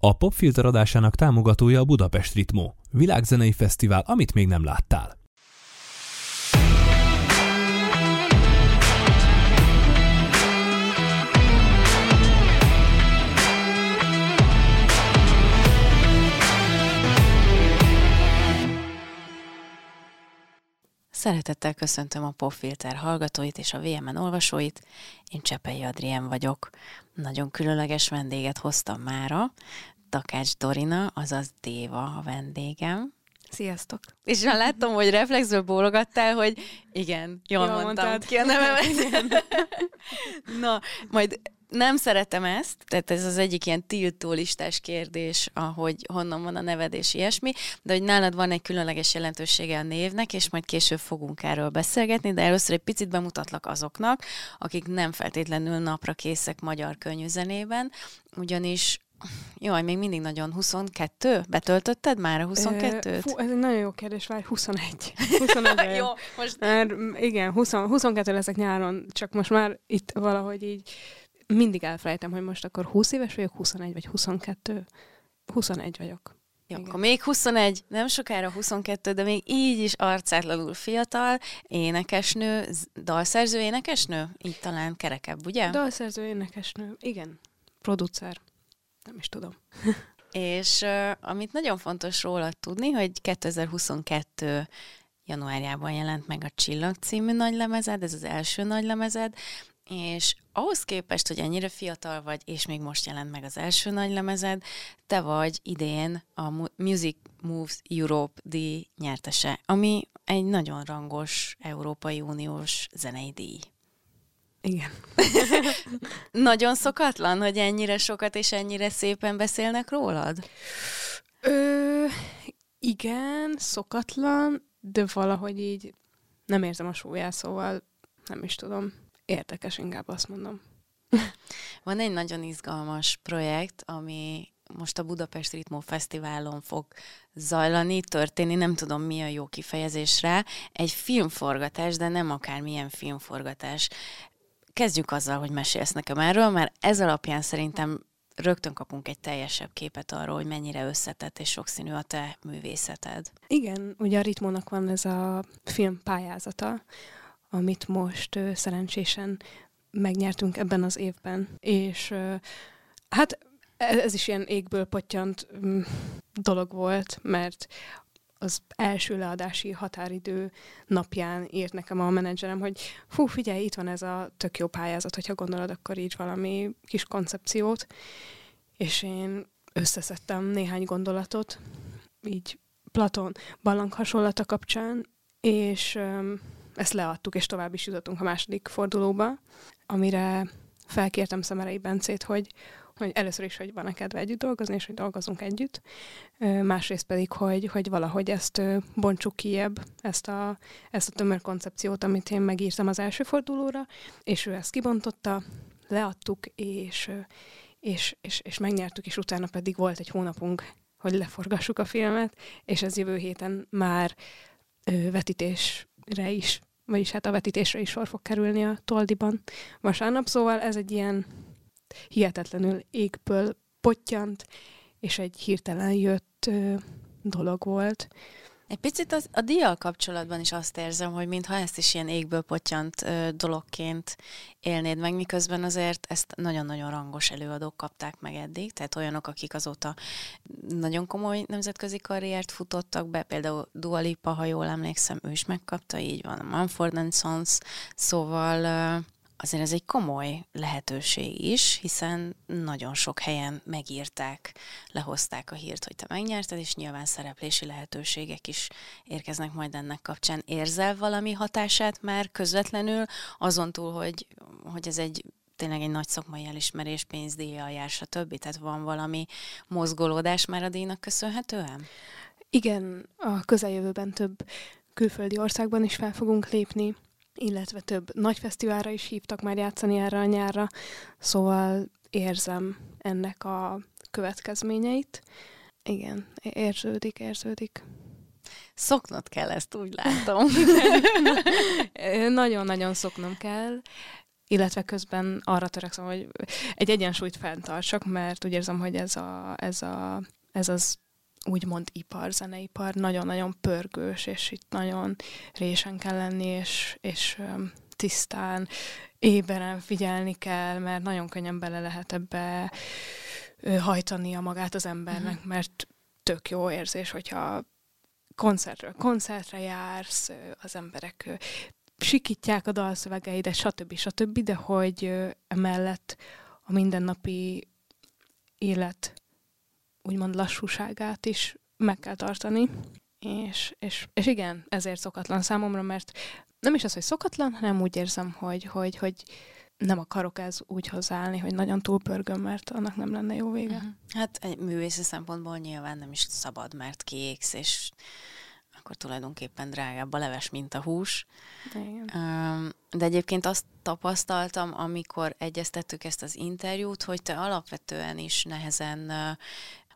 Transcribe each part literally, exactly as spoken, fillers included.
A Popfilter adásának támogatója a Budapest Ritmo, világzenei fesztivál, amit még nem láttál. Szeretettel köszöntöm a Popfilter hallgatóit és a vé em en olvasóit. Én Csepei Adrián vagyok. Nagyon különleges vendéget hoztam mára. Takács Dorina, azaz Déva a vendégem. Sziasztok! És már láttam, hogy reflexből bólogattál, hogy igen, jól, jól mondtam ki a nevemet. Na, majd nem szeretem ezt, tehát ez az egyik ilyen tiltó listás kérdés, ahogy honnan van a neved és ilyesmi, de hogy nálad van egy különleges jelentősége a névnek, és majd később fogunk erről beszélgetni, de először egy picit bemutatlak azoknak, akik nem feltétlenül napra készek magyar könnyűzenében, ugyanis jaj, még mindig nagyon huszonkettő? Betöltötted már a huszonkettőt? Fú, ez egy nagyon jó kérdés, várj, huszonegy. huszonegy jó, most... Már, igen, huszonkettő leszek nyáron, csak most már itt valahogy így mindig elfelejtem, hogy most akkor húsz éves vagyok, huszonegy vagy huszonkettő. huszonegy vagyok. Jó, igen. Akkor még huszonegy, nem sokára huszonkettő, de még így is arcátlanul fiatal, énekesnő, dalszerző énekesnő? Így talán kerekebb, ugye? Dalszerző énekesnő, igen. Producer. Nem is tudom. És uh, amit nagyon fontos róla tudni, hogy kétezer-huszonkettő januárjában jelent meg a Csillag című nagylemezed, ez az első nagylemezed, és ahhoz képest, hogy ennyire fiatal vagy, és még most jelent meg az első nagylemezed, te vagy idén a Music Moves Europe díj nyertese, ami egy nagyon rangos Európai Uniós zenei díj. Igen. Nagyon szokatlan, hogy ennyire sokat és ennyire szépen beszélnek rólad? Ö, igen, szokatlan, de valahogy így nem érzem a súlyát, szóval nem is tudom. Érdekes, inkább azt mondom. Van egy nagyon izgalmas projekt, ami most a Budapest Ritmo Fesztiválon fog zajlani, történni, nem tudom mi a jó kifejezés rá. Egy filmforgatás, de nem akármilyen filmforgatás. Kezdjük azzal, hogy mesélsz nekem erről, mert ez alapján szerintem rögtön kapunk egy teljesebb képet arról, hogy mennyire összetett és sokszínű a te művészeted. Igen, ugye a Ritmónak van ez a film pályázata, amit most ö, szerencsésen megnyertünk ebben az évben. És ö, hát ez, ez is ilyen égből pottyant m- dolog volt, mert az első leadási határidő napján írt nekem a menedzserem, hogy fú, figyelj, itt van ez a tök jó pályázat, hogyha gondolod, akkor így valami kis koncepciót. És én összeszedtem néhány gondolatot, így Platón barlanghasonlata kapcsán, és... Ö, Ezt leadtuk, és tovább is jutottunk a második fordulóba, amire felkértem Szemerei Bencét, hogy, hogy először is, hogy van-e kedve együtt dolgozni, és hogy dolgozunk együtt. Másrészt pedig, hogy, hogy valahogy ezt bontsuk kijebb, ezt a, ezt a tömör koncepciót, amit én megírtam az első fordulóra, és ő ezt kibontotta, leadtuk, és, és, és, és megnyertük, és utána pedig volt egy hónapunk, hogy leforgassuk a filmet, és ez jövő héten már vetítésre is, vagyis hát a vetítésre is sor fog kerülni a Toldiban vasárnap, szóval ez egy ilyen hihetetlenül égből pottyant, és egy hirtelen jött ö, dolog volt. Egy picit az, a díjjal kapcsolatban is azt érzem, hogy mintha ezt is ilyen égből pottyant ö, dologként élnéd meg, miközben azért ezt nagyon-nagyon rangos előadók kapták meg eddig, tehát olyanok, akik azóta nagyon komoly nemzetközi karriert futottak be, például Dua Lipa, ha jól emlékszem, ő is megkapta, így van, a Mumford and Sons, szóval ö, azért ez egy komoly lehetőség is, hiszen nagyon sok helyen megírták, lehozták a hírt, hogy te megnyerted, és nyilván szereplési lehetőségek is érkeznek majd ennek kapcsán. Érzel valami hatását már közvetlenül, azon túl, hogy, hogy ez egy tényleg egy nagy szakmai elismerés, pénzdíjjal jár, stb. Tehát van valami mozgolódás már a díjnak köszönhetően? Igen, a közeljövőben több külföldi országban is fel fogunk lépni, illetve több nagy fesztiválra is hívtak már játszani erre a nyárra, szóval érzem ennek a következményeit. Igen, érződik, érződik. Szoknod kell ezt, úgy látom. Nagyon-nagyon szoknom kell. illetve közben arra törekszem, hogy egy egyensúlyt fenntartsak, mert úgy érzem, hogy ez, a, ez, a, ez az úgymond ipar, zeneipar nagyon-nagyon pörgős, és itt nagyon résen kell lenni, és, és tisztán, éberen figyelni kell, mert nagyon könnyen bele lehet ebbe hajtania magát az embernek, mert tök jó érzés, hogyha koncertről koncertre jársz, az emberek sikítják a dalszövegeidet, stb. stb., de hogy emellett a mindennapi élet úgymond lassúságát is meg kell tartani, és, és, és igen, ezért szokatlan számomra, mert nem is az, hogy szokatlan, hanem úgy érzem, hogy, hogy, hogy nem akarok ez úgy hozzáállni, hogy nagyon túlpörgöm, mert annak nem lenne jó vége. Uh-huh. Hát egy művészi szempontból nyilván nem is szabad, mert kiégsz, és akkor tulajdonképpen drágább a leves, mint a hús. Igen. De egyébként azt tapasztaltam, amikor egyeztettük ezt az interjút, hogy te alapvetően is nehezen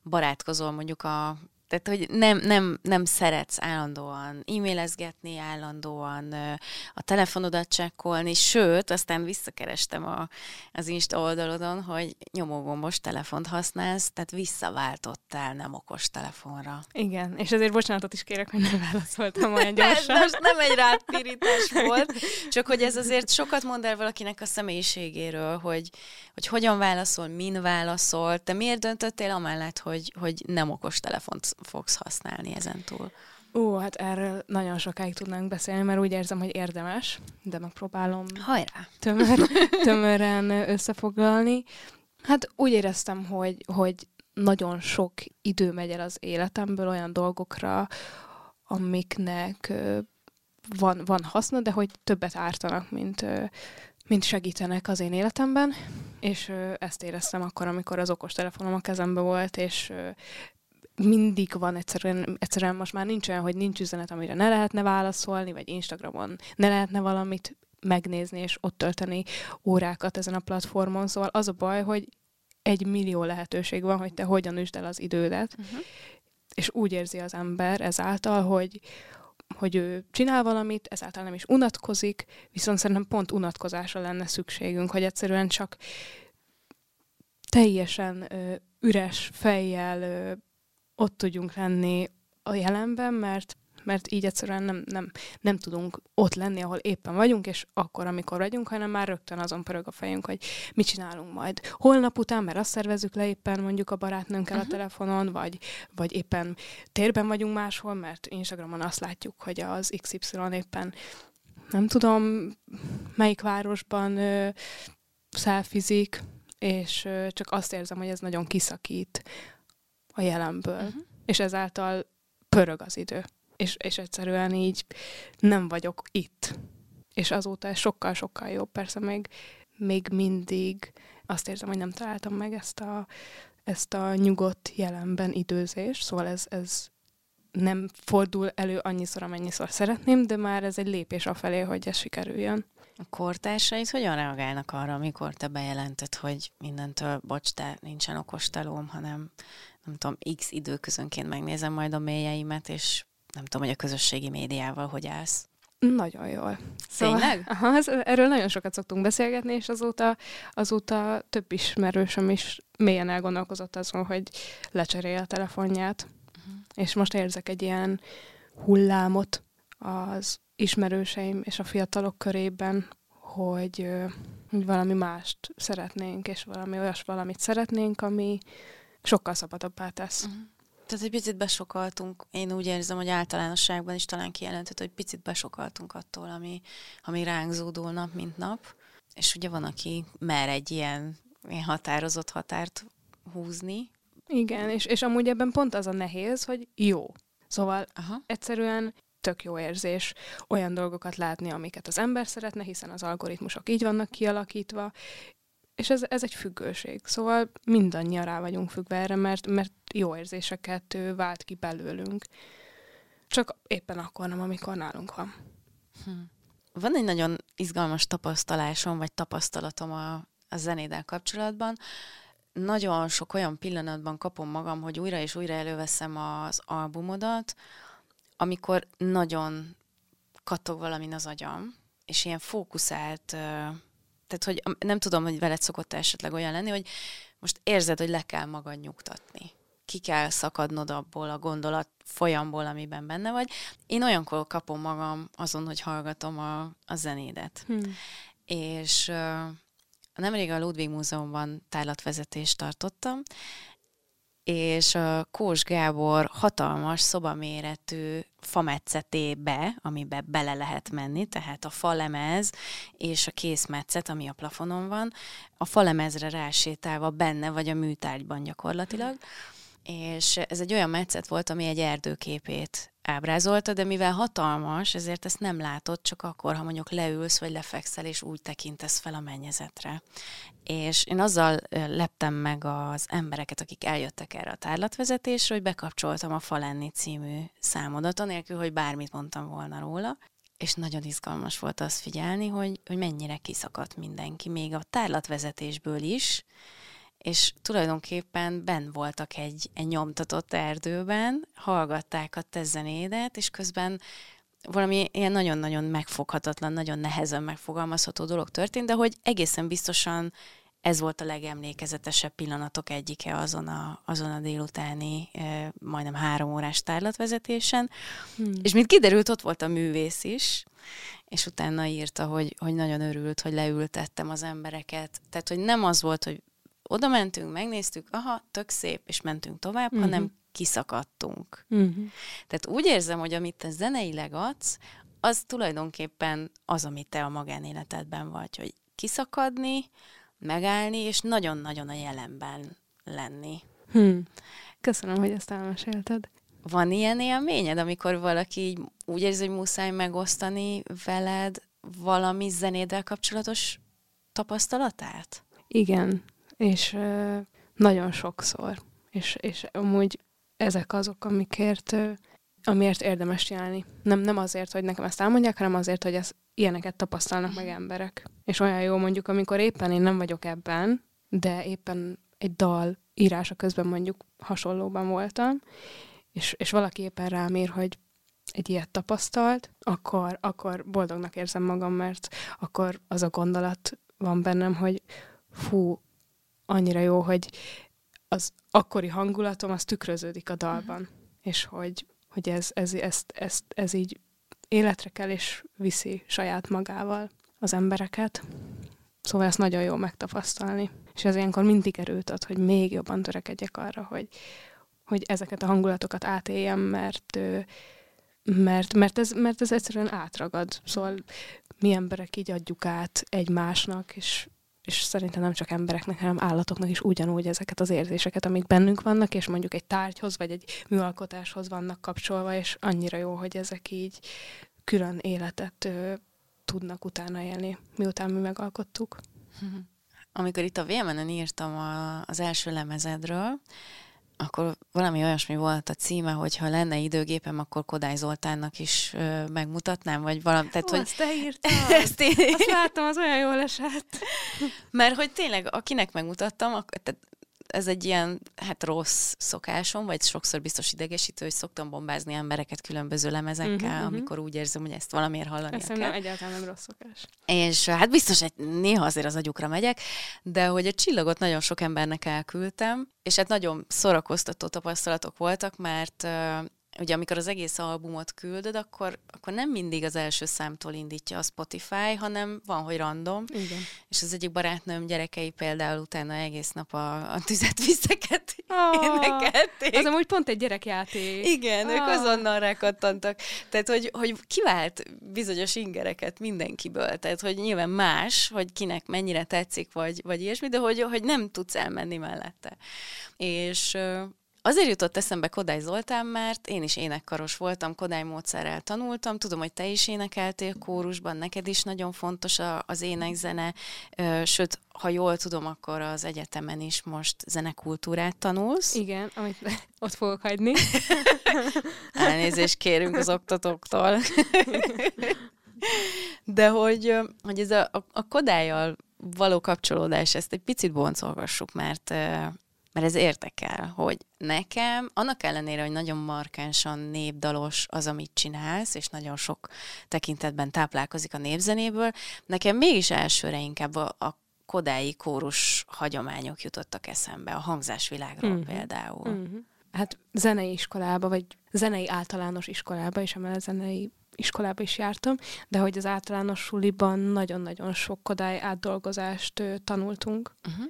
barátkozol mondjuk a... Tehát, hogy nem, nem, nem szeretsz állandóan e-mailezgetni, állandóan a telefonodat csekkolni, sőt, aztán visszakerestem a, az Insta oldalodon, hogy nyomógombos telefont használsz, tehát visszaváltottál nem okos telefonra. Igen, és ezért bocsánatot is kérek, hogy nem válaszoltam olyan gyorsan. Nem, nem egy rátpirítás volt, csak hogy ez azért sokat mond el valakinek a személyiségéről, hogy, hogy hogyan válaszol, min válaszol, te miért döntöttél amellett, hogy, hogy nem okos telefont fogsz használni ezentúl? Ó, hát erről nagyon sokáig tudnánk beszélni, mert úgy érzem, hogy érdemes, de megpróbálom Hajrá. Tömör, tömören összefoglalni. Hát úgy éreztem, hogy, hogy nagyon sok idő megy el az életemből olyan dolgokra, amiknek van, van haszna, de hogy többet ártanak, mint, mint segítenek az én életemben. És ezt éreztem akkor, amikor az okostelefonom a kezembe volt, és mindig van egyszerűen, egyszerűen most már nincs olyan, hogy nincs üzenet, amire ne lehetne válaszolni, vagy Instagramon ne lehetne valamit megnézni, és ott tölteni órákat ezen a platformon. Szóval az a baj, hogy egy millió lehetőség van, hogy te hogyan üsd el az idődet, uh-huh. és úgy érzi az ember ezáltal, hogy, hogy ő csinál valamit, ezáltal nem is unatkozik, viszont szerintem pont unatkozásra lenne szükségünk, hogy egyszerűen csak teljesen ö, üres fejjel ö, ott tudjunk lenni a jelenben, mert, mert így egyszerűen nem, nem, nem tudunk ott lenni, ahol éppen vagyunk, és akkor, amikor vagyunk, hanem már rögtön azon pörög a fejünk, hogy mit csinálunk majd holnap után, mert azt szervezzük le éppen mondjuk a barátnőnkkel uh-huh. a telefonon, vagy, vagy éppen térben vagyunk máshol, mert Instagramon azt látjuk, hogy az iksz ipszilon éppen nem tudom melyik városban ö, szelfizik, és ö, csak azt érzem, hogy ez nagyon kiszakít a jelenből, uh-huh. és ezáltal pörög az idő. És, és egyszerűen így nem vagyok itt. És azóta ez sokkal-sokkal jobb. Persze még, még mindig azt érzem, hogy nem találtam meg ezt a, ezt a nyugodt jelenben időzést, szóval ez, ez nem fordul elő annyiszor, amennyiszor szeretném, de már ez egy lépés afelé, hogy ez sikerüljön. A kortársaid hogyan reagálnak arra, amikor te bejelented, hogy mindentől, bocs, te nincsen okostelóm, hanem nem tudom, x időközönként megnézem majd a mélyeimet, és nem tudom, hogy a közösségi médiával hogy állsz. Nagyon jól. Tényleg? Szóval, aha, erről nagyon sokat szoktunk beszélgetni, és azóta, azóta több ismerősöm is mélyen elgondolkozott azon, hogy lecserélje a telefonját. Uh-huh. És most érzek egy ilyen hullámot az ismerőseim és a fiatalok körében, hogy, hogy valami mást szeretnénk, és valami olyas valamit szeretnénk, ami sokkal szabadabbá tesz. Uh-huh. Tehát egy picit besokaltunk, én úgy érzem, hogy általánosságban is talán kijelentett, hogy picit besokaltunk attól, ami, ami ránk zúdul nap, mint nap. És ugye van, aki mer egy ilyen, ilyen határozott határt húzni. Igen, és, és amúgy ebben pont az a nehéz, hogy jó. Szóval Aha. egyszerűen tök jó érzés olyan dolgokat látni, amiket az ember szeretne, hiszen az algoritmusok így vannak kialakítva, és ez, ez egy függőség. Szóval mindannyian rá vagyunk függve erre, mert, mert jó érzéseket vált ki belőlünk. Csak éppen akkor nem, amikor nálunk van. Hm. Van egy nagyon izgalmas tapasztalásom, vagy tapasztalatom a, a zenéddel kapcsolatban. Nagyon sok olyan pillanatban kapom magam, hogy újra és újra előveszem az albumodat, amikor nagyon kattog valamin az agyam, és ilyen fókuszált... Tehát, hogy nem tudom, hogy veled szokott esetleg olyan lenni, hogy most érzed, hogy le kell magad nyugtatni. Ki kell szakadnod abból a gondolat folyamból, amiben benne vagy. Én olyankor kapom magam azon, hogy hallgatom a, a zenédet. Hmm. És uh, nemrég a Ludwig Múzeumban tárlatvezetést tartottam, és a Kós Gábor hatalmas szobaméretű fametszetébe, amibe bele lehet menni, tehát a falemez és a készmetszet, ami a plafonon van, a falemezre rásétálva benne vagy a műtárgyban gyakorlatilag, és ez egy olyan metszet volt, ami egy erdőképét ábrázolta, de mivel hatalmas, ezért ezt nem látod, csak akkor, ha mondjuk leülsz, vagy lefekszel, és úgy tekintesz fel a mennyezetre. És én azzal leptem meg az embereket, akik eljöttek erre a tárlatvezetésre, hogy bekapcsoltam a Falenni című számodat, anélkül, hogy bármit mondtam volna róla, és nagyon izgalmas volt azt figyelni, hogy, hogy mennyire kiszakadt mindenki, még a tárlatvezetésből is, és tulajdonképpen benn voltak egy, egy nyomtatott erdőben, hallgatták a te zenédet, és közben valami ilyen nagyon-nagyon megfoghatatlan, nagyon nehezen megfogalmazható dolog történt, de hogy egészen biztosan ez volt a legemlékezetesebb pillanatok egyike azon a, azon a délutáni eh, majdnem három órás tárlatvezetésen. Hmm. És mint kiderült, ott volt a művész is, és utána írta, hogy, hogy nagyon örült, hogy leültettem az embereket. Tehát, hogy nem az volt, hogy oda mentünk, megnéztük, aha, tök szép, és mentünk tovább, uh-huh. hanem kiszakadtunk. Uh-huh. Tehát úgy érzem, hogy amit te zeneileg adsz, az tulajdonképpen az, amit te a magánéletedben vagy, hogy kiszakadni, megállni, és nagyon-nagyon a jelenben lenni. Hmm. Köszönöm, hogy ezt elmesélted. Van ilyen élményed, amikor valaki így úgy érzi, hogy muszáj megosztani veled valami zenéddel kapcsolatos tapasztalatát? Igen. És ö, nagyon sokszor. És, és amúgy ezek azok, amikért, ö, amiért érdemes csinálni. Nem, nem azért, hogy nekem ezt elmondják, hanem azért, hogy ez, ilyeneket tapasztalnak meg emberek. És olyan jó mondjuk, amikor éppen én nem vagyok ebben, de éppen egy dal írása közben mondjuk hasonlóban voltam, és, és valaki éppen rám ír, hogy egy ilyet tapasztalt, akkor, akkor boldognak érzem magam, mert akkor az a gondolat van bennem, hogy fú, annyira jó, hogy az akkori hangulatom, az tükröződik a dalban. Mm. És hogy, hogy ez, ez, ez, ez, ez így életre kell, és viszi saját magával az embereket. Szóval ezt nagyon jó megtapasztalni. És ez ilyenkor mindig erőt ad, hogy még jobban törekedjek arra, hogy, hogy ezeket a hangulatokat átéljem, mert, mert, mert, ez, mert ez egyszerűen átragad. Szóval mi emberek így adjuk át egymásnak, és és szerintem nem csak embereknek, hanem állatoknak is ugyanúgy ezeket az érzéseket, amik bennünk vannak, és mondjuk egy tárgyhoz, vagy egy műalkotáshoz vannak kapcsolva, és annyira jó, hogy ezek így külön életet ö, tudnak utána élni, miután mi megalkottuk. Amikor itt a vé em en-en írtam a, az első lemezedről, akkor valami olyasmi volt a címe, hogy ha lenne időgépem, akkor Kodály Zoltánnak is ö, megmutatnám, vagy valami. Tehát, ó, hogy azt te írtad! Ezt én... Azt láttam, az olyan jól esett. Mert hogy tényleg, akinek megmutattam, ak- tehát ez egy ilyen hát rossz szokásom, vagy sokszor biztos idegesítő, hogy szoktam bombázni embereket különböző lemezekkel, uh-huh, uh-huh. amikor úgy érzem, hogy ezt valamiért hallani kell. Nem, egyáltalán nem rossz szokás. És hát biztos, hogy néha azért az agyukra megyek, de hogy a Csillagot nagyon sok embernek elküldtem, és hát nagyon szórakoztató tapasztalatok voltak, mert uh, ugye amikor az egész albumot küldöd, akkor, akkor nem mindig az első számtól indítja a Spotify, hanem van, hogy random. Igen. És az egyik barátnőm gyerekei például utána egész nap a, a tüzet viszeket oh, énekelték. Az amúgy pont egy gyerekjáték. Igen, oh. ők azonnal rákattantak. Tehát, hogy, hogy kivált bizonyos ingereket mindenkiből. Tehát, hogy nyilván más, hogy kinek mennyire tetszik, vagy, vagy ilyesmi, de hogy, hogy nem tudsz elmenni mellette. És... Azért jutott eszembe Kodály Zoltán, mert én is énekkaros voltam, Kodály módszerrel tanultam, tudom, hogy te is énekeltél kórusban, neked is nagyon fontos a, az énekzene, sőt, ha jól tudom, akkor az egyetemen is most zenekultúrát tanulsz. Igen, amit ott fogok hagyni. Elnézést kérünk az oktatóktól. De hogy, hogy ez a, a Kodályjal való kapcsolódás, ezt egy picit boncolgassuk, mert... mert ez érdekel, hogy nekem, annak ellenére, hogy nagyon markánsan népdalos az, amit csinálsz, és nagyon sok tekintetben táplálkozik a népzenéből, nekem mégis elsőre inkább a, a kodályi kórus hagyományok jutottak eszembe, a hangzásvilágról mm-hmm. például. Mm-hmm. Hát zenei iskolába, vagy zenei általános iskolába, és emellett zenei iskolába is jártam, de hogy az általános suliban nagyon-nagyon sok Kodály átdolgozást ö, tanultunk uh-huh.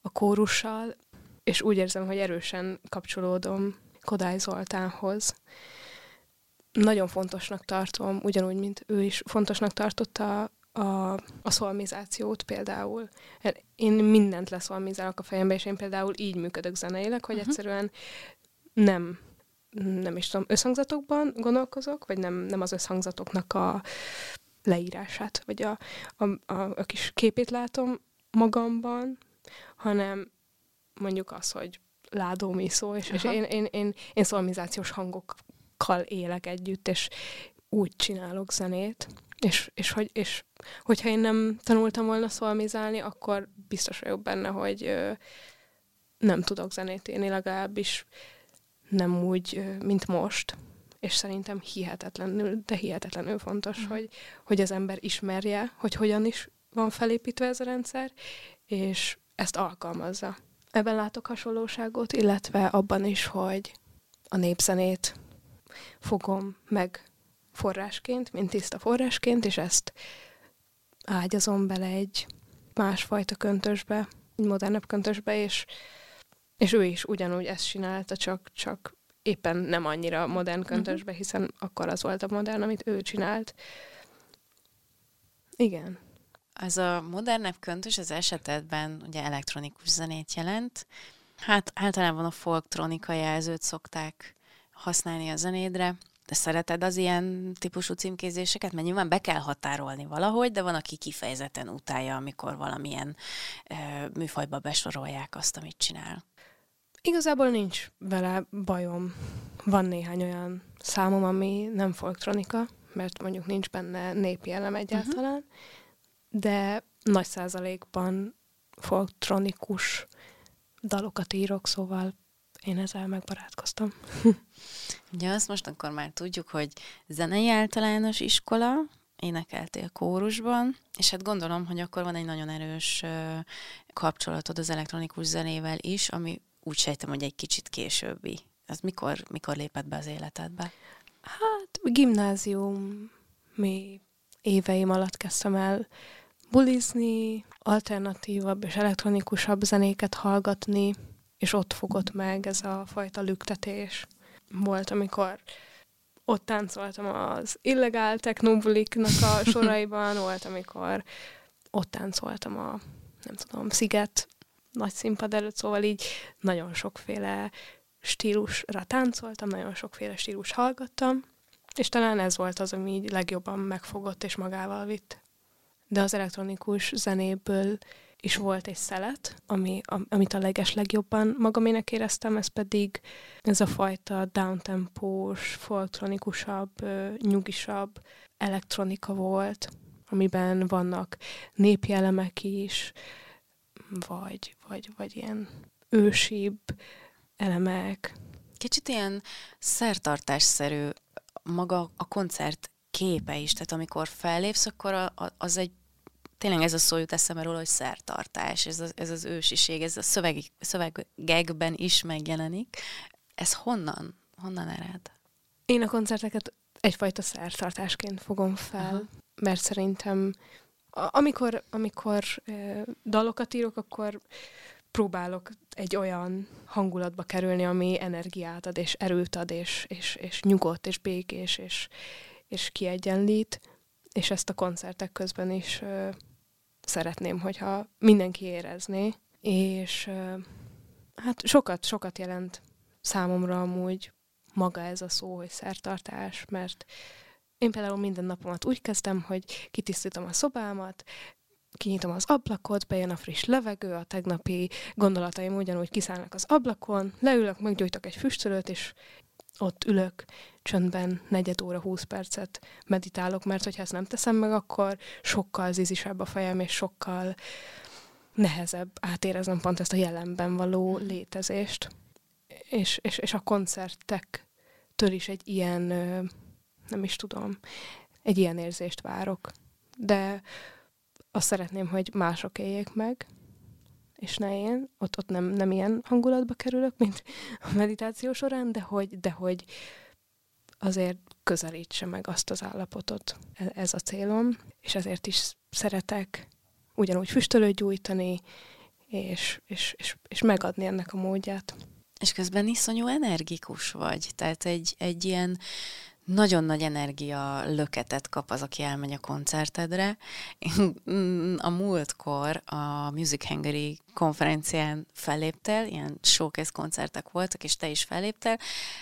a kórussal, és úgy érzem, hogy erősen kapcsolódom Kodály Zoltánhoz. Nagyon fontosnak tartom, ugyanúgy, mint ő is fontosnak tartotta a, a szolmizációt például. Én mindent leszolmizálok a fejembe, és én például így működök zeneileg, hogy uh-huh. egyszerűen nem... nem is tudom, összhangzatokban gondolkozok, vagy nem, nem az összhangzatoknak a leírását, vagy a, a, a, a kis képét látom magamban, hanem mondjuk az, hogy ládómiszó, és, és én, én, én, én szolmizációs hangokkal élek együtt, és úgy csinálok zenét, és, és, hogy, és hogyha én nem tanultam volna szolmizálni, akkor biztos vagyok benne, hogy ö, nem tudok zenét írni, legalábbis nem úgy, mint most, és szerintem hihetetlenül, de hihetetlenül fontos, mm. hogy, hogy az ember ismerje, hogy hogyan is van felépítve ez a rendszer, és ezt alkalmazza. Ebben látok hasonlóságot, illetve abban is, hogy a népzenét fogom meg forrásként, mint tiszta forrásként, és ezt ágyazom bele egy másfajta köntösbe, egy modernebb köntösbe, és És ő is ugyanúgy ezt csinálta, csak, csak éppen nem annyira modern köntösbe, hiszen akkor az volt a modern, amit ő csinált. Igen. Az a modernebb köntös az esetedben ugye elektronikus zenét jelent. Hát általában a folktronika jelzőt szokták használni a zenédre. De szereted az ilyen típusú címkézéseket? Mert nyilván be kell határolni valahogy, de van, aki kifejezetten utálja, amikor valamilyen ö, műfajba besorolják azt, amit csinál. Igazából nincs vele bajom. Van néhány olyan számom, ami nem folktronika, mert mondjuk nincs benne népi elem egyáltalán, uh-huh. de nagy százalékban folktronikus dalokat írok, szóval én ezzel megbarátkoztam. Ugye azt most akkor már tudjuk, hogy zenei általános iskola, énekeltél kórusban, és hát gondolom, hogy akkor van egy nagyon erős kapcsolatod az elektronikus zenével is, ami úgy sejtem, hogy egy kicsit későbbi. Az mikor, mikor lépett be az életedbe? Hát gimnáziumi éveim alatt kezdtem el bulizni, alternatívabb és elektronikusabb zenéket hallgatni, és ott fogott meg ez a fajta lüktetés. Volt, amikor ott táncoltam az illegál technobuliknak a soraiban, volt, amikor ott táncoltam a, nem tudom, Sziget nagy színpad előtt, szóval így nagyon sokféle stílusra táncoltam, nagyon sokféle stílus hallgattam, és talán ez volt az, ami így legjobban megfogott és magával vitt. De az elektronikus zenéből és volt egy szelet, ami, amit a leges legjobban magamének éreztem, ez pedig ez a fajta downtempós, folktronikusabb, nyugisabb elektronika volt, amiben vannak népi elemek is, vagy, vagy, vagy ilyen ősibb elemek. Kicsit ilyen szertartásszerű maga a koncert képe is, tehát amikor fellépsz, akkor a, a, az egy tényleg ez a szó jut eszembe róla, hogy szertartás, ez az, ez az ősiség, ez a szöveg, szövegekben is megjelenik. Ez honnan? Honnan ered? Én a koncerteket egyfajta szertartásként fogom fel, aha. mert szerintem amikor, amikor dalokat írok, akkor próbálok egy olyan hangulatba kerülni, ami energiát ad, és erőt ad, és, és, és nyugodt, és békés, és, és kiegyenlít, és ezt a koncertek közben is ö, szeretném, hogyha mindenki érezné, és ö, hát sokat, sokat jelent számomra amúgy maga ez a szó, hogy szertartás, mert én például minden napomat úgy kezdem, hogy kitisztítom a szobámat, kinyitom az ablakot, bejön a friss levegő, a tegnapi gondolataim ugyanúgy kiszállnak az ablakon, leülök, meggyújtok egy füstölőt, és ott ülök, csöndben negyed óra, húsz percet meditálok, mert hogyha ezt nem teszem meg, akkor sokkal zizisebb a fejem, és sokkal nehezebb átéreznem pont ezt a jelenben való létezést. És, és, és a koncertektől is egy ilyen, nem is tudom, egy ilyen érzést várok. De azt szeretném, hogy mások éljék meg, és ne én, ott, ott nem, nem ilyen hangulatba kerülök, mint a meditáció során, de hogy, de hogy azért közelítse meg azt az állapotot. Ez a célom, és ezért is szeretek ugyanúgy füstölőt gyújtani, és, és, és, és megadni ennek a módját. És közben iszonyú energikus vagy, tehát egy, egy ilyen nagyon nagy energia löketet kap az, aki elmegy a koncertedre. Én a múltkor a Music Hungary konferencián felléptél, ilyen showcase koncertek voltak, és te is felléptél.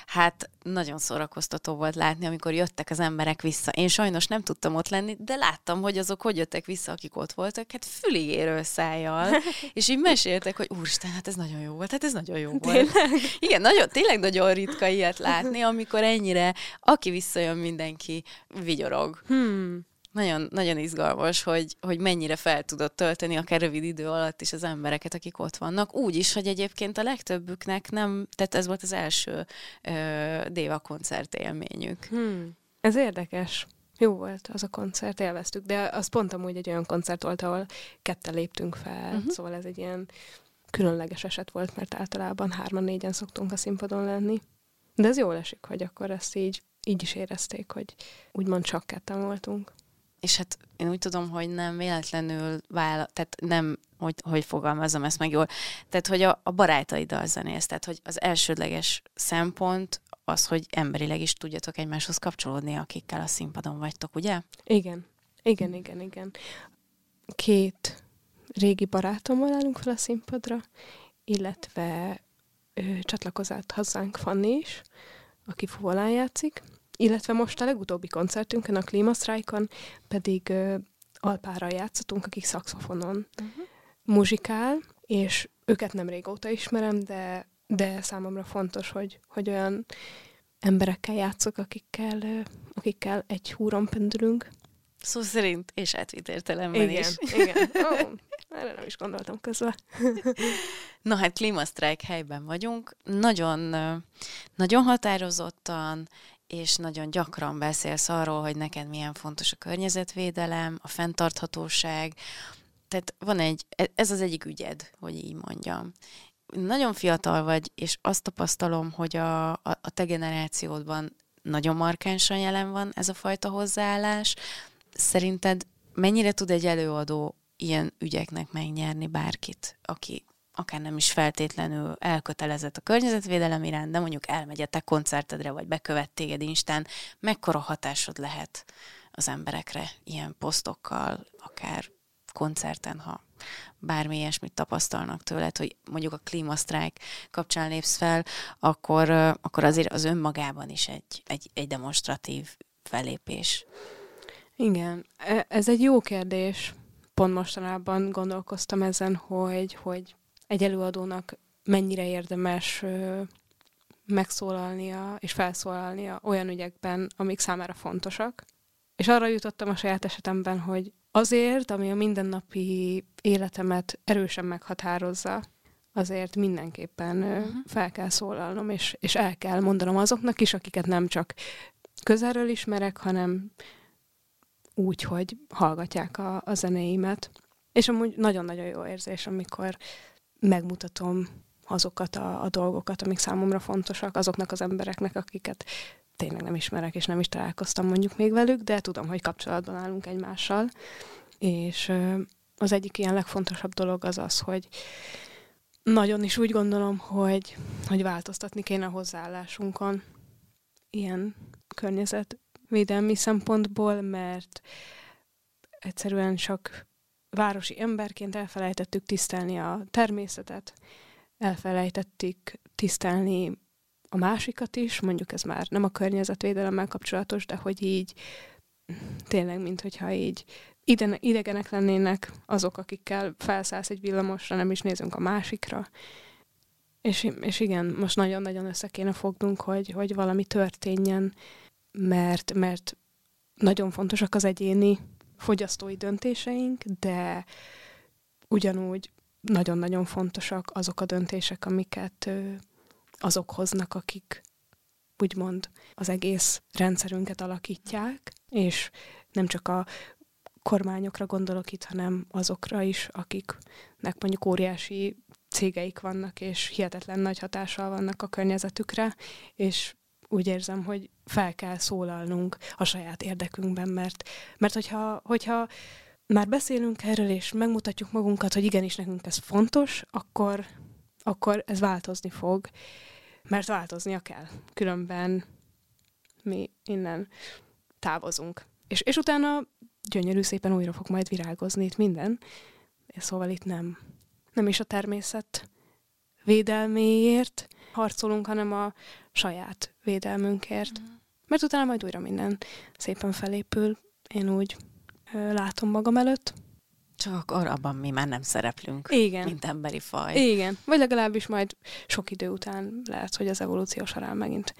Hát nagyon szórakoztató volt látni, amikor jöttek az emberek vissza. Én sajnos nem tudtam ott lenni, de láttam, hogy azok hogy jöttek vissza, akik ott voltak, hát füligéről szájjal, és így meséltek, hogy úristen, hát ez nagyon jó volt, hát ez nagyon jó volt. Tényleg? Igen, nagyon, tényleg nagyon ritka ilyet látni, amikor ennyire, aki visszajön, mindenki vigyorog. Hmm. Nagyon, nagyon izgalmas, hogy, hogy mennyire fel tudod tölteni akár rövid idő alatt is az embereket, akik ott vannak. Úgy is, hogy egyébként a legtöbbüknek nem, tehát ez volt az első ö, Déva koncert élményük. Hmm. Ez érdekes. Jó volt az a koncert, élveztük, de az pont amúgy egy olyan koncert volt, ahol ketten léptünk fel, uh-huh. Szóval ez egy ilyen különleges eset volt, mert általában hárman-négyen szoktunk a színpadon lenni. De ez jól esik, hogy akkor ezt így, így is érezték, hogy úgymond csak ketten voltunk. És hát én úgy tudom, hogy nem véletlenül vála, tehát nem, hogy, hogy fogalmazom ezt meg jól, tehát hogy a, a barátaiddal zenész, tehát hogy az elsődleges szempont az, hogy emberileg is tudjatok egymáshoz kapcsolódni, akikkel a színpadon vagytok, ugye? Igen, igen, igen, igen. Két régi barátommal állunk fel a színpadra, illetve ő, csatlakozott hozzánk Fanni is, aki fuvolán játszik, illetve most a legutóbbi koncertünkön, a Klímasztrájkon pedig ö, alpárral játszottunk, akik szaxofonon uh-huh. muzsikál, és őket nem régóta ismerem, de, de számomra fontos, hogy, hogy olyan emberekkel játszok, akikkel, ö, akikkel egy húron pendülünk. Szó szerint, és átvitt értelemben igen, is. Igen, oh, erre nem is gondoltam közben. Na hát Klímasztrájk helyben vagyunk, nagyon, nagyon határozottan, és nagyon gyakran beszélsz arról, hogy neked milyen fontos a környezetvédelem, a fenntarthatóság. Tehát van egy, ez az egyik ügyed, hogy így mondjam. Nagyon fiatal vagy, és azt tapasztalom, hogy a, a, a te generációdban nagyon markánsan jelen van ez a fajta hozzáállás. Szerinted mennyire tud egy előadó ilyen ügyeknek megnyerni bárkit, aki akár nem is feltétlenül elkötelezett a környezetvédelem iránt, de mondjuk elmegy a te koncertedre, vagy bekövet téged Instán, mekkora hatásod lehet az emberekre ilyen posztokkal, akár koncerten, ha bármi ilyesmit tapasztalnak tőled, hogy mondjuk a klímasztrájk kapcsán lépsz fel, akkor, akkor azért az önmagában is egy, egy, egy demonstratív fellépés. Igen, ez egy jó kérdés. Pont mostanában gondolkoztam ezen, hogy, hogy egy előadónak mennyire érdemes ö, megszólalnia és felszólalnia olyan ügyekben, amik számára fontosak. És arra jutottam a saját esetemben, hogy azért, ami a mindennapi életemet erősen meghatározza, azért mindenképpen ö, fel kell szólalnom, és, és el kell mondanom azoknak is, akiket nem csak közelről ismerek, hanem úgy, hogy hallgatják a, a zenéimet. És amúgy nagyon-nagyon jó érzés, amikor megmutatom azokat a, a dolgokat, amik számomra fontosak, azoknak az embereknek, akiket tényleg nem ismerek, és nem is találkoztam mondjuk még velük, de tudom, hogy kapcsolatban állunk egymással. És az egyik ilyen legfontosabb dolog az az, hogy nagyon is úgy gondolom, hogy, hogy változtatni kéne a hozzáállásunkon ilyen környezetvédelmi szempontból, mert egyszerűen csak városi emberként elfelejtettük tisztelni a természetet, elfelejtettük tisztelni a másikat is, mondjuk ez már nem a környezetvédelemmel kapcsolatos, de hogy így tényleg, minthogyha így ide, idegenek lennének azok, akikkel felszállsz egy villamosra, nem is nézünk a másikra. És, és igen, most nagyon-nagyon össze kéne fognunk, hogy, hogy valami történjen, mert, mert nagyon fontosak az egyéni fogyasztói döntéseink, de ugyanúgy nagyon-nagyon fontosak azok a döntések, amiket azok hoznak, akik úgymond az egész rendszerünket alakítják, és nem csak a kormányokra gondolok itt, hanem azokra is, akiknek mondjuk óriási cégeik vannak, és hihetetlen nagy hatással vannak a környezetükre, és úgy érzem, hogy fel kell szólalnunk a saját érdekünkben, mert, mert hogyha, hogyha már beszélünk erről, és megmutatjuk magunkat, hogy igenis nekünk ez fontos, akkor, akkor ez változni fog, mert változnia kell. Különben mi innen távozunk. És, és utána gyönyörű szépen újra fog majd virágozni itt minden. Szóval itt nem, nem is a természet védelméért harcolunk, hanem a saját védelmünkért. Mm. Mert utána majd újra minden szépen felépül. Én úgy ö, látom magam előtt. Csak abban mi már nem szereplünk, igen, mint emberi faj. Igen. Vagy legalábbis majd sok idő után lehet, hogy az evolúció során megint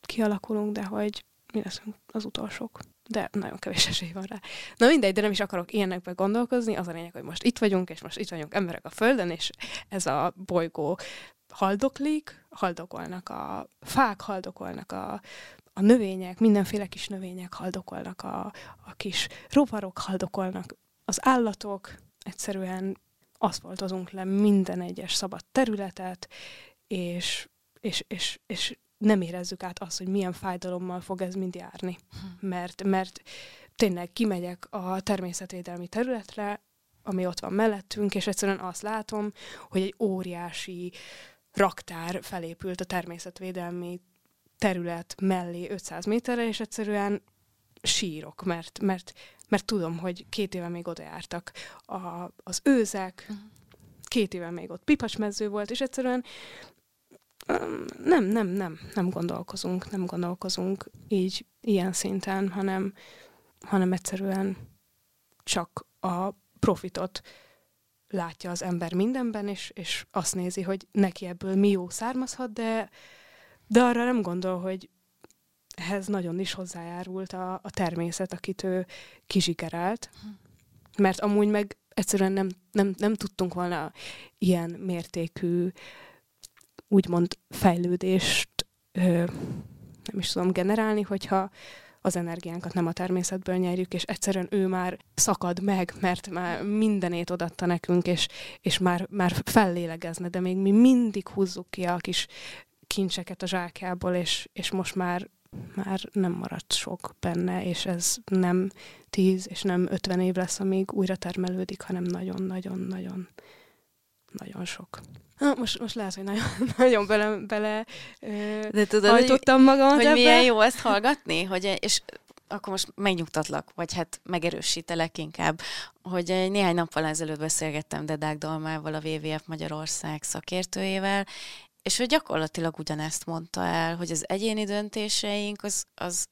kialakulunk, de hogy mi leszünk az utolsók. De nagyon kevés esély van rá. Na mindegy, de nem is akarok ilyenekbe gondolkozni. Az a lényeg, hogy most itt vagyunk, és most itt vagyunk emberek a Földön, és ez a bolygó haldoklik, haldokolnak a fák, haldokolnak a, a növények, mindenféle kis növények, haldokolnak a, a kis rovarok, haldokolnak az állatok. Egyszerűen aszfaltozunk le minden egyes szabad területet, és, és, és, és nem érezzük át azt, hogy milyen fájdalommal fog ez mind járni. Mert, mert tényleg kimegyek a természetvédelmi területre, ami ott van mellettünk, és egyszerűen azt látom, hogy egy óriási raktár felépült a természetvédelmi terület mellé ötszáz méterre, és egyszerűen sírok, mert, mert, mert tudom, hogy két éve még oda jártak a, az őzek, két éve még ott pipacsmező volt, és egyszerűen nem, nem, nem, nem gondolkozunk, nem gondolkozunk így ilyen szinten, hanem, hanem egyszerűen csak a profitot látja az ember mindenben, és, és azt nézi, hogy neki ebből mi jó származhat, de, de arra nem gondol, hogy ehhez nagyon is hozzájárult a, a természet, akit ő kizsikerelt, mert amúgy meg egyszerűen nem, nem, nem tudtunk volna ilyen mértékű úgymond fejlődést ö, nem is tudom generálni, hogyha az energiánkat nem a természetből nyerjük, és egyszerűen ő már szakad meg, mert már mindenét odatta nekünk, és, és már, már fellélegezne, de még mi mindig húzzuk ki a kis kincseket a zsákjából, és, és most már, már nem maradt sok benne, és ez nem tíz és nem ötven év lesz, amíg újra termelődik, hanem nagyon-nagyon-nagyon nagyon sok. Na, most, most lehet, hogy nagyon, nagyon bele, bele de tudod, hajtottam magamat hogy ebbe. Hogy milyen jó ezt hallgatni, hogy, és akkor most megnyugtatlak, vagy hát megerősítelek inkább, hogy néhány nappal ezelőtt beszélgettem Dedák Dalmával, a dupla vé dupla vé ef Magyarország szakértőjével, és hogy gyakorlatilag ugyanezt mondta el, hogy az egyéni döntéseink az, az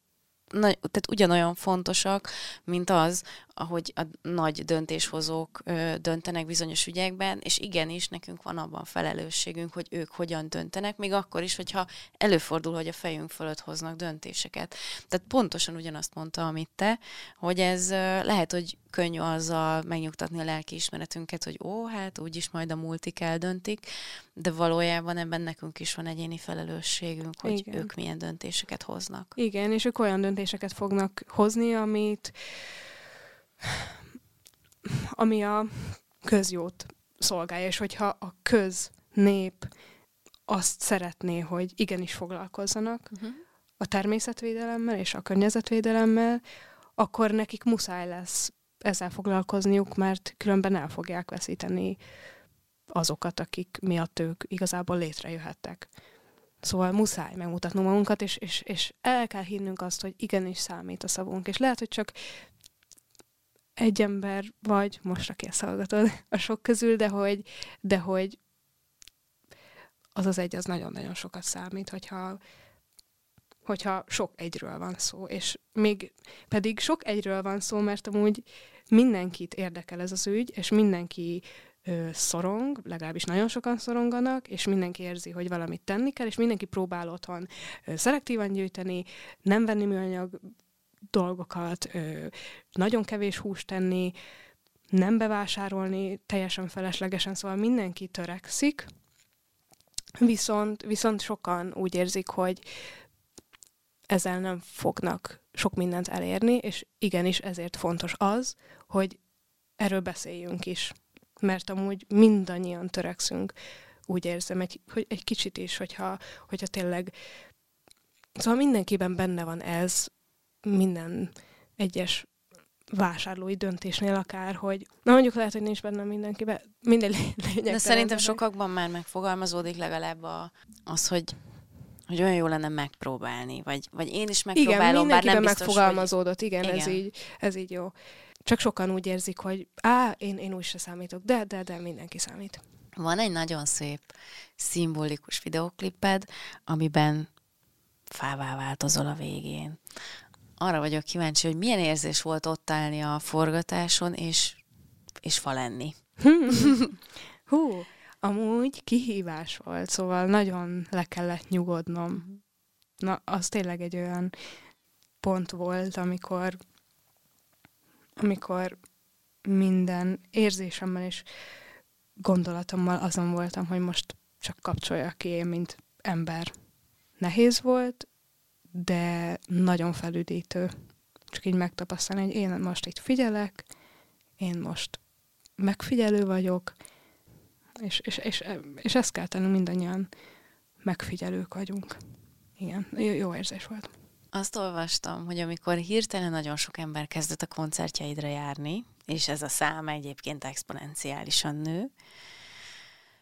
nagy, tehát ugyanolyan fontosak, mint az, ahogy a nagy döntéshozók ö, döntenek bizonyos ügyekben, és igenis nekünk van abban felelősségünk, hogy ők hogyan döntenek, még akkor is, hogyha előfordul, hogy a fejünk fölött hoznak döntéseket. Tehát pontosan ugyanazt mondta, amit te, hogy ez ö, lehet, hogy könnyű azzal megnyugtatni a lelkiismeretünket, hogy ó, hát úgyis majd a multik eldöntik, de valójában ebben nekünk is van egyéni felelősségünk, hogy igen, ők milyen döntéseket hoznak. Igen, és ők olyan döntéseket fognak hozni, amit ami a közjót szolgálja, és hogyha a köznép azt szeretné, hogy igenis foglalkozzanak uh-huh. a természetvédelemmel és a környezetvédelemmel, akkor nekik muszáj lesz ezzel foglalkozniuk, mert különben el fogják veszíteni azokat, akik miatt ők igazából létrejöhettek. Szóval muszáj megmutatnunk magunkat, és, és, és el kell hinnünk azt, hogy igenis számít a szavunk. És lehet, hogy csak egy ember vagy, most aki ezt hallgatod a sok közül, de hogy, de hogy az az egy, az nagyon-nagyon sokat számít, hogyha, hogyha sok egyről van szó. És még pedig sok egyről van szó, mert amúgy mindenkit érdekel ez az ügy, és mindenki ö, szorong, legalábbis nagyon sokan szoronganak, és mindenki érzi, hogy valamit tenni kell, és mindenki próbál otthon ö, szelektívan gyűjteni, nem venni műanyag dolgokat, ö, nagyon kevés húst tenni, nem bevásárolni teljesen feleslegesen, szóval mindenki törekszik, viszont, viszont sokan úgy érzik, hogy ezzel nem fognak sok mindent elérni, és igenis ezért fontos az, hogy erről beszéljünk is. Mert amúgy mindannyian törekszünk, úgy érzem, egy, hogy egy kicsit is, hogyha, hogyha tényleg... Szóval mindenkiben benne van ez, minden egyes vásárlói döntésnél akár, hogy na mondjuk lehet, hogy nincs benne mindenkiben, minden lényegtelen. De szerintem sokakban már megfogalmazódik legalább a, az, hogy, hogy olyan jó lenne megpróbálni, vagy, vagy én is megpróbálom, igen, bár nem biztos, megfogalmazódott, hogy... Igen, igen. Ez, így, ez így jó. Csak sokan úgy érzik, hogy á, én, én úgy se számítok, de, de, de mindenki számít. Van egy nagyon szép, szimbolikus videókliped, amiben fává változol a végén. Arra vagyok kíváncsi, hogy milyen érzés volt ott állni a forgatáson, és, és fa lenni. Hú, amúgy kihívás volt, szóval nagyon le kellett nyugodnom. Na, az tényleg egy olyan pont volt, amikor, amikor minden érzésemmel és gondolatommal azon voltam, hogy most csak kapcsoljak ki én, mint ember. Nehéz volt, de nagyon felüdítő. Csak így megtapasztalni, hogy én most itt figyelek, én most megfigyelő vagyok, és, és, és, és ezt kell tennünk, mindannyian megfigyelők vagyunk. Igen, jó érzés volt. Azt olvastam, hogy amikor hirtelen nagyon sok ember kezdett a koncertjeidre járni, és ez a száma egyébként exponenciálisan nő,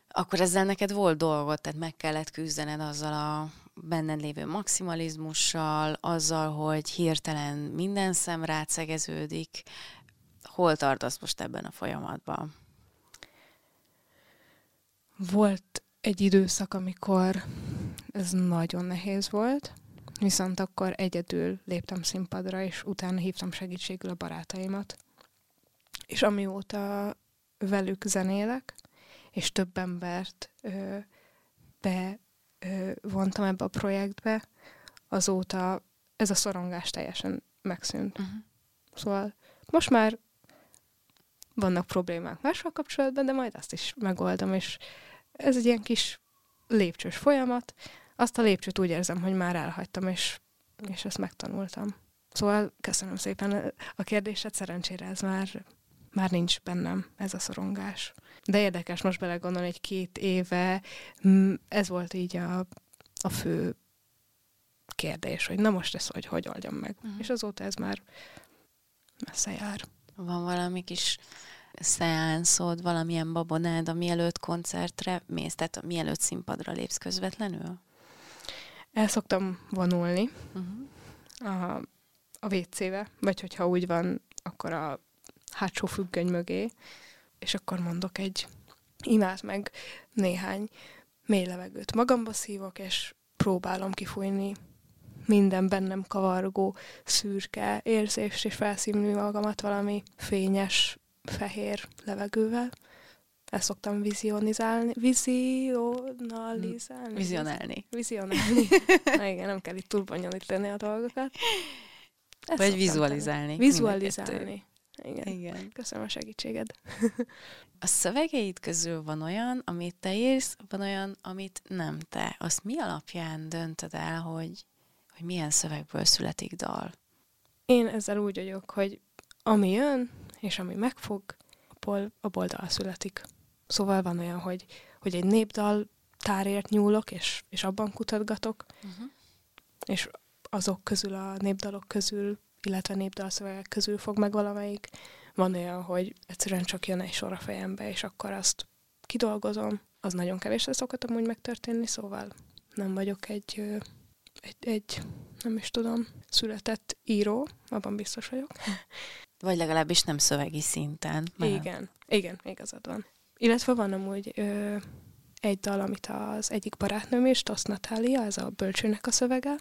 akkor ezzel neked volt dolgod, tehát meg kellett küzdened azzal a benned lévő maximalizmussal, azzal, hogy hirtelen minden szem rád szegeződik. Hol tartasz most ebben a folyamatban? Volt egy időszak, amikor ez nagyon nehéz volt, viszont akkor egyedül léptem színpadra, és utána hívtam segítségül a barátaimat. És amióta velük zenélek, és több embert ö, be ö, vontam ebbe a projektbe, azóta ez a szorongás teljesen megszűnt. Uh-huh. Szóval most már vannak problémák mással kapcsolatban, de majd azt is megoldom, és ez egy ilyen kis lépcsős folyamat. Azt a lépcsőt úgy érzem, hogy már elhagytam, és, és ezt megtanultam. Szóval köszönöm szépen a kérdésed, szerencsére ez már... Már nincs bennem ez a szorongás. De érdekes most belegondolni, hogy két éve ez volt így a, a fő kérdés, hogy na most ezt hogy, hogy oldjam meg. Uh-huh. És azóta ez már messze jár. Van valami kis szeánszod, valamilyen babonád, a mielőtt koncertre mész, tehát a mielőtt színpadra lépsz közvetlenül? El szoktam vonulni uh-huh. a, a vécébe, vagy hogyha úgy van, akkor a hátsó függöny mögé, és akkor mondok egy imát, meg néhány mély levegőt magamba szívok, és próbálom kifújni minden bennem kavargó, szürke érzést, és felszívni magamat valami fényes, fehér levegővel. Ezt szoktam vizionizálni. Vizionalizálni? Vizionálni. Vizionálni. Na igen, nem kell itt túl bonyolítani a dolgokat. Ezt vagy vizualizálni. Vizualizálni. Igen. Igen. Köszönöm a segítséged. A szövegeid közül van olyan, amit te írsz, van olyan, amit nem te. Azt mi alapján döntöd el, hogy, hogy milyen szövegből születik dal? Én ezzel úgy vagyok, hogy ami jön, és ami megfog, abból, abból dal születik. Szóval van olyan, hogy, hogy egy népdal tárért nyúlok, és, és abban kutatgatok, uh-huh. és azok közül, a népdalok közül, illetve népdalszövegek közül fog meg valamelyik. Van olyan, hogy egyszerűen csak jön egy sor a fejembe, és akkor azt kidolgozom. Az nagyon kevésre szokott amúgy megtörténni, szóval nem vagyok egy, egy, egy, nem is tudom, született író, abban biztos vagyok. Vagy legalábbis nem szövegi szinten. Mert... Igen, igen, igazad van. Illetve van amúgy ö, egy dal, amit az egyik barátnőm is, Tosz Natália, ez a Bölcsőnek a szövege,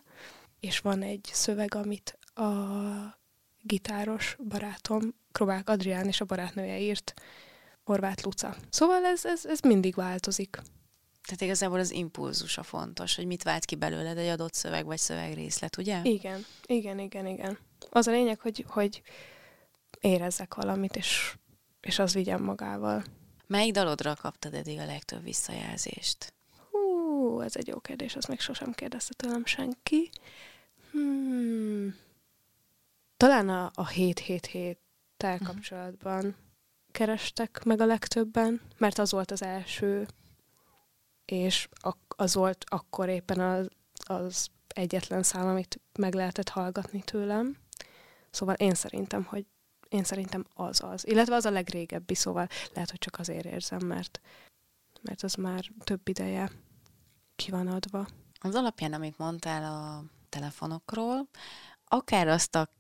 és van egy szöveg, amit a gitáros barátom, Krobák Adrián és a barátnője írt, Horváth Luca. Szóval ez, ez, ez mindig változik. Tehát igazából az impulzus a fontos, hogy mit vált ki belőled egy adott szöveg vagy szövegrészlet, ugye? Igen, igen, igen, igen. Az a lényeg, hogy, hogy érezzek valamit, és és az vigyen magával. Melyik dalodra kaptad eddig a legtöbb visszajelzést? Hú, ez egy jó kérdés, azt még sosem kérdezte tőlem senki. Hmm. Talán a, a hét hét héttel uh-huh. kapcsolatban kerestek meg a legtöbben, mert az volt az első, és az volt akkor éppen az, az egyetlen szám, amit meg lehetett hallgatni tőlem. Szóval én szerintem, hogy én szerintem az az. Illetve az a legrégebbi, szóval lehet, hogy csak azért érzem, mert, mert az már több ideje ki van adva. Az alapján, amit mondtál a telefonokról, akár azt a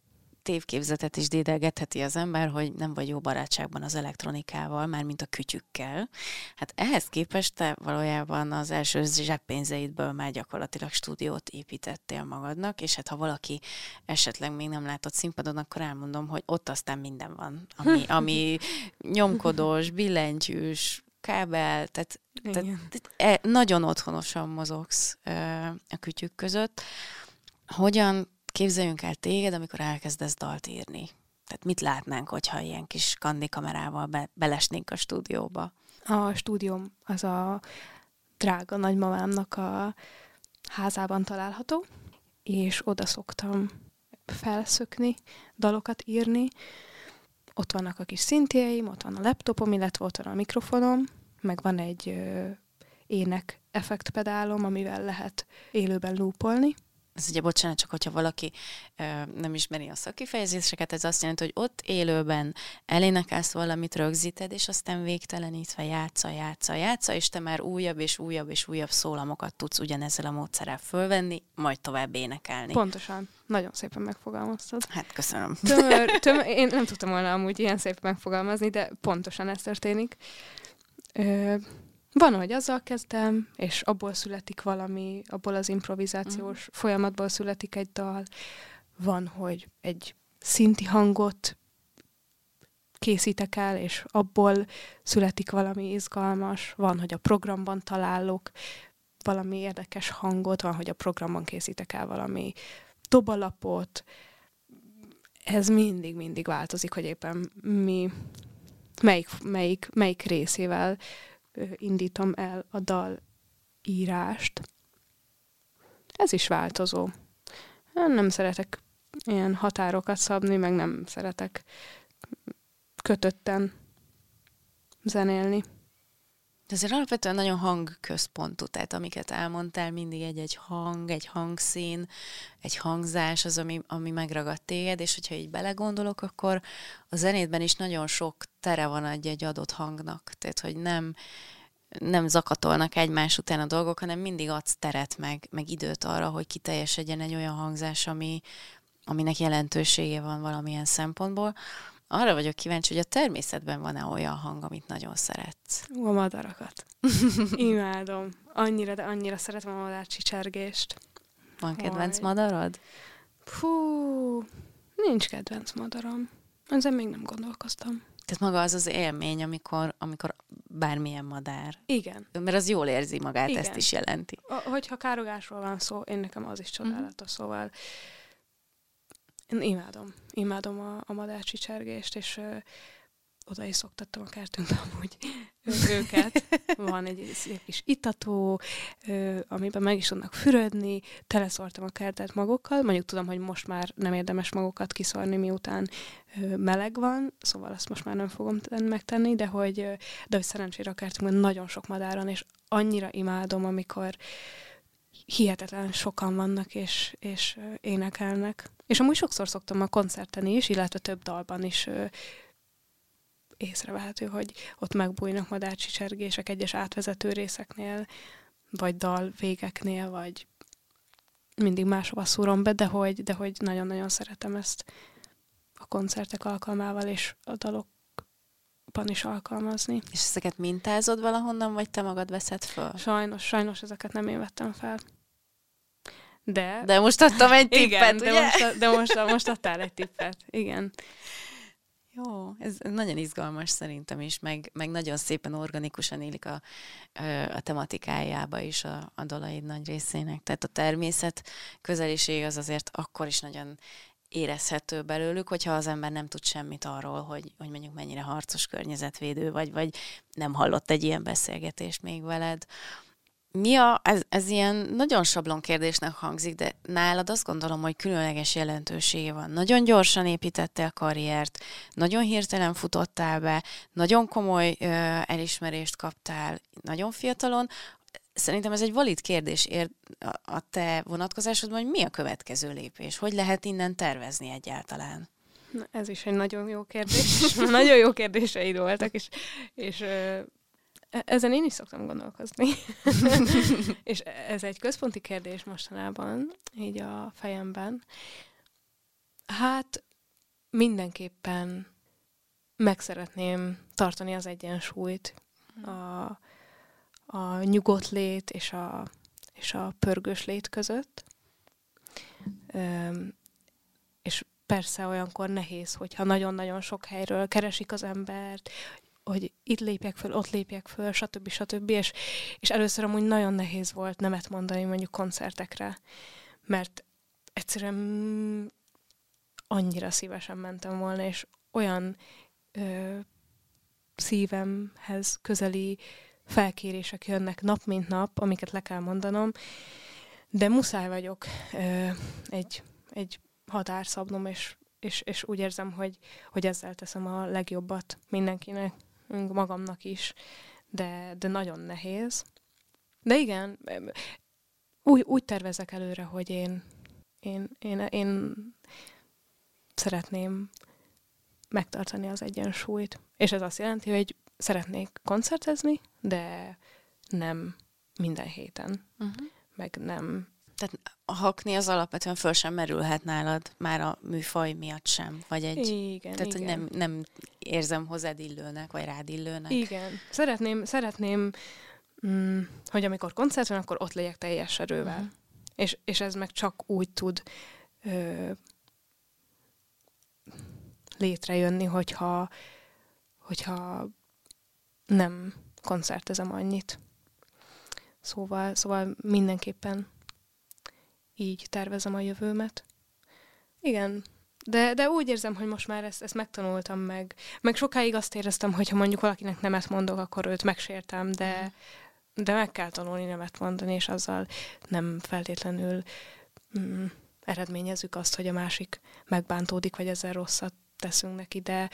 tévképzetet is dédelgetheti az ember, hogy nem vagy jó barátságban az elektronikával, mármint a kütyükkel. Hát ehhez képest te valójában az első zsebpénzeidből már gyakorlatilag stúdiót építettél magadnak, és hát ha valaki esetleg még nem látott színpadon, akkor elmondom, hogy ott aztán minden van, ami, ami nyomkodós, billentyűs, kábel, tehát, tehát, tehát nagyon otthonosan mozogsz a kütyük között. Hogyan képzeljünk el téged, amikor elkezdesz dalt írni? Tehát mit látnánk, hogyha ilyen kis kandikamerával be- belesnénk a stúdióba? A stúdióm az a drága nagymamámnak a házában található, és oda szoktam felszökni, dalokat írni. Ott vannak a kis szintjeim, ott van a laptopom, illetve ott van a mikrofonom, meg van egy ö, ének effektpedálom, amivel lehet élőben loopolni. Ez ugye, bocsánat, csak hogyha valaki ö, nem ismeri a szakifejezéseket, ez azt jelenti, hogy ott élőben elénekelsz valamit, rögzíted, és aztán végtelenítve játsza, játsza, játsza, és te már újabb és újabb és újabb szólamokat tudsz ugyanezzel a módszerrel fölvenni, majd tovább énekelni. Pontosan. Nagyon szépen megfogalmaztad. Hát köszönöm. Tömör, tömör, én nem tudtam volna amúgy ilyen szépen megfogalmazni, de pontosan ez történik. Ö, Van, hogy azzal kezdem, és abból születik valami, abból az improvizációs uh-huh. folyamatból születik egy dal. Van, hogy egy szinti hangot készítek el, és abból születik valami izgalmas. Van, hogy a programban találok valami érdekes hangot, van, hogy a programban készítek el valami dobalapot. Ez mindig-mindig változik, hogy éppen mi, melyik, melyik, melyik részével indítom el a dal írást. Ez is változó. Nem szeretek ilyen határokat szabni, meg nem szeretek kötötten zenélni. De azért alapvetően nagyon hangközpontú, tehát amiket elmondtál, mindig egy-egy hang, egy hangszín, egy hangzás az, ami, ami megragad téged, és hogyha így belegondolok, akkor a zenétben is nagyon sok tere van egy-egy adott hangnak, tehát hogy nem, nem zakatolnak egymás után a dolgok, hanem mindig adsz teret meg, meg időt arra, hogy kiteljesedjen egy olyan hangzás, ami, aminek jelentősége van valamilyen szempontból. Arra vagyok kíváncsi, hogy a természetben van-e olyan hang, amit nagyon szeretsz? Ó, a madarakat. Imádom. Annyira, de annyira szeretem a madárcsicsergést. Van kedvenc Hol. madarod? Fú, nincs kedvenc madaram. Ezen még nem gondolkoztam. Tehát maga az az élmény, amikor, amikor bármilyen madár. Igen. Mert az jól érzi magát, igen. Ezt is jelenti. A, hogyha károgásról van szó, én nekem az is csodálatos, mm. szóval... Én imádom. Imádom a, a madárcsicsergést, és ö, oda is szoktattam a kertünkbe amúgy őket. Van egy szép kis itató, ö, amiben meg is tudnak fürödni, teleszortam a kertet magokkal, mondjuk tudom, hogy most már nem érdemes magokat kiszorni, miután ö, meleg van, szóval azt most már nem fogom ten- megtenni, de hogy, ö, de hogy szerencsére a kertünkben nagyon sok madáron, és annyira imádom, amikor hihetetlen sokan vannak, és, és ö, énekelnek. És amúgy sokszor szoktam a koncerten is, illetve több dalban is ö, észrevehető, hogy ott megbújnak madárcsicsergések egyes átvezető részeknél, vagy dal végeknél, vagy mindig máshova szúrom be, de hogy, de hogy nagyon-nagyon szeretem ezt a koncertek alkalmával és a dalokban is alkalmazni. És ezeket mintázod valahonnan, vagy te magad veszed föl? Sajnos, sajnos ezeket nem én vettem fel. De, de most adtam egy tippet, igen, de, most, de most, most adtál egy tippet, igen. Jó, ez nagyon izgalmas szerintem is, meg, meg nagyon szépen organikusan élik a, a tematikájába is a, a dalaid nagy részének. Tehát a természet közeliség az azért akkor is nagyon érezhető belőlük, hogyha az ember nem tud semmit arról, hogy, hogy mondjuk mennyire harcos környezetvédő vagy, vagy nem hallott egy ilyen beszélgetést még veled. Mi a, ez, ez ilyen nagyon sablon kérdésnek hangzik, de nálad azt gondolom, hogy különleges jelentősége van. Nagyon gyorsan építettél karriert, nagyon hirtelen futottál be, nagyon komoly ö, elismerést kaptál, nagyon fiatalon. Szerintem ez egy valid kérdés ér a te vonatkozásodban, hogy mi a következő lépés? Hogy lehet innen tervezni egyáltalán? Na, ez is egy nagyon jó kérdés. Nagyon jó kérdéseid voltak, és... és ezen én is szoktam gondolkozni. És ez egy központi kérdés mostanában, így a fejemben. Hát mindenképpen meg szeretném tartani az egyensúlyt, a, a nyugodt lét és a, és a pörgős lét között. Üm, és persze olyankor nehéz, hogyha nagyon-nagyon sok helyről keresik az embert, hogy itt lépjek föl, ott lépjek föl, stb. stb. És, és először amúgy nagyon nehéz volt nemet mondani mondjuk koncertekre, mert egyszerűen annyira szívesen mentem volna, és olyan ö, szívemhez közeli felkérések jönnek nap mint nap, amiket le kell mondanom, de muszáj vagyok ö, egy, egy határszabnom, és, és, és úgy érzem, hogy, hogy ezzel teszem a legjobbat mindenkinek, magamnak is, de, de nagyon nehéz. De igen, úgy, úgy tervezek előre, hogy én, én, én, én szeretném megtartani az egyensúlyt. És ez azt jelenti, hogy szeretnék koncertezni, de nem minden héten. Uh-huh. Meg nem... Tehát a hakni az alapvetően föl sem merülhet nálad, már a műfaj miatt sem, vagy egy... Igen, tehát, igen. Hogy nem, nem érzem hozzád illőnek, vagy rád illőnek. Igen. Szeretném, szeretném mm, hogy amikor koncert van, akkor ott legyek teljes erővel. Uh-huh. És, és ez meg csak úgy tud ö, létrejönni, hogyha, hogyha nem koncertezem annyit. Szóval, szóval mindenképpen így tervezem a jövőmet. Igen, de, de úgy érzem, hogy most már ezt, ezt megtanultam meg. Meg sokáig azt éreztem, hogy ha mondjuk valakinek nemet mondok, akkor őt megsértem, de, de meg kell tanulni nemet mondani, és azzal nem feltétlenül mm, eredményezzük azt, hogy a másik megbántódik, vagy ezzel rosszat teszünk neki, de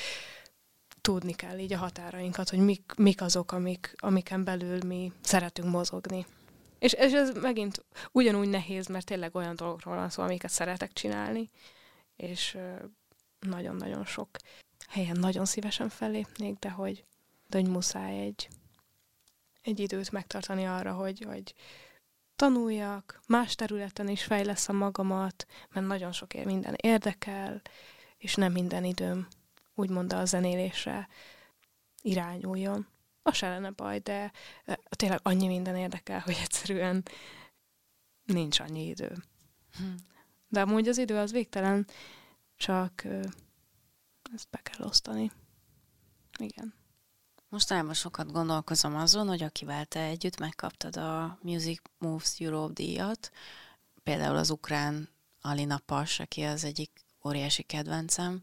tudni kell így a határainkat, hogy mik, mik azok, amik, amiken belül mi szeretünk mozogni. És ez megint ugyanúgy nehéz, mert tényleg olyan dolgokról van szó, amiket szeretek csinálni, és nagyon-nagyon sok helyen nagyon szívesen fellépnék, de hogy, de hogy muszáj egy, egy időt megtartani arra, hogy, hogy tanuljak, más területen is fejleszem magamat, mert nagyon sok minden érdekel, és nem minden időm úgymond a zenélésre irányuljon. Az se lenne baj, de tényleg annyi minden érdekel, hogy egyszerűen nincs annyi idő. Hm. De amúgy az idő az végtelen, csak ezt be kell osztani. Igen. Mostanában sokat gondolkozom azon, hogy akivel te együtt megkaptad a Music Moves Europe díjat, például az ukrán Alina Pash, aki az egyik óriási kedvencem,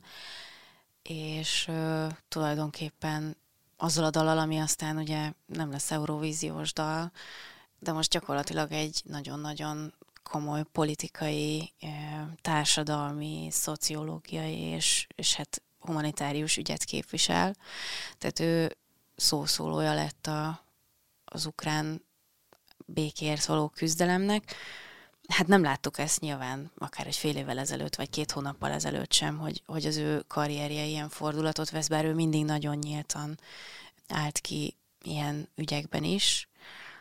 és uh, tulajdonképpen azzal a dallal, ami aztán ugye nem lesz eurovíziós dal, de most gyakorlatilag egy nagyon-nagyon komoly politikai, társadalmi, szociológiai és, és hát humanitárius ügyet képvisel. Tehát ő szószólója lett a, az ukrán békéért való küzdelemnek. Hát nem láttuk ezt nyilván, akár egy fél évvel ezelőtt, vagy két hónappal ezelőtt sem, hogy, hogy az ő karrierje ilyen fordulatot vesz, bár ő mindig nagyon nyíltan állt ki ilyen ügyekben is.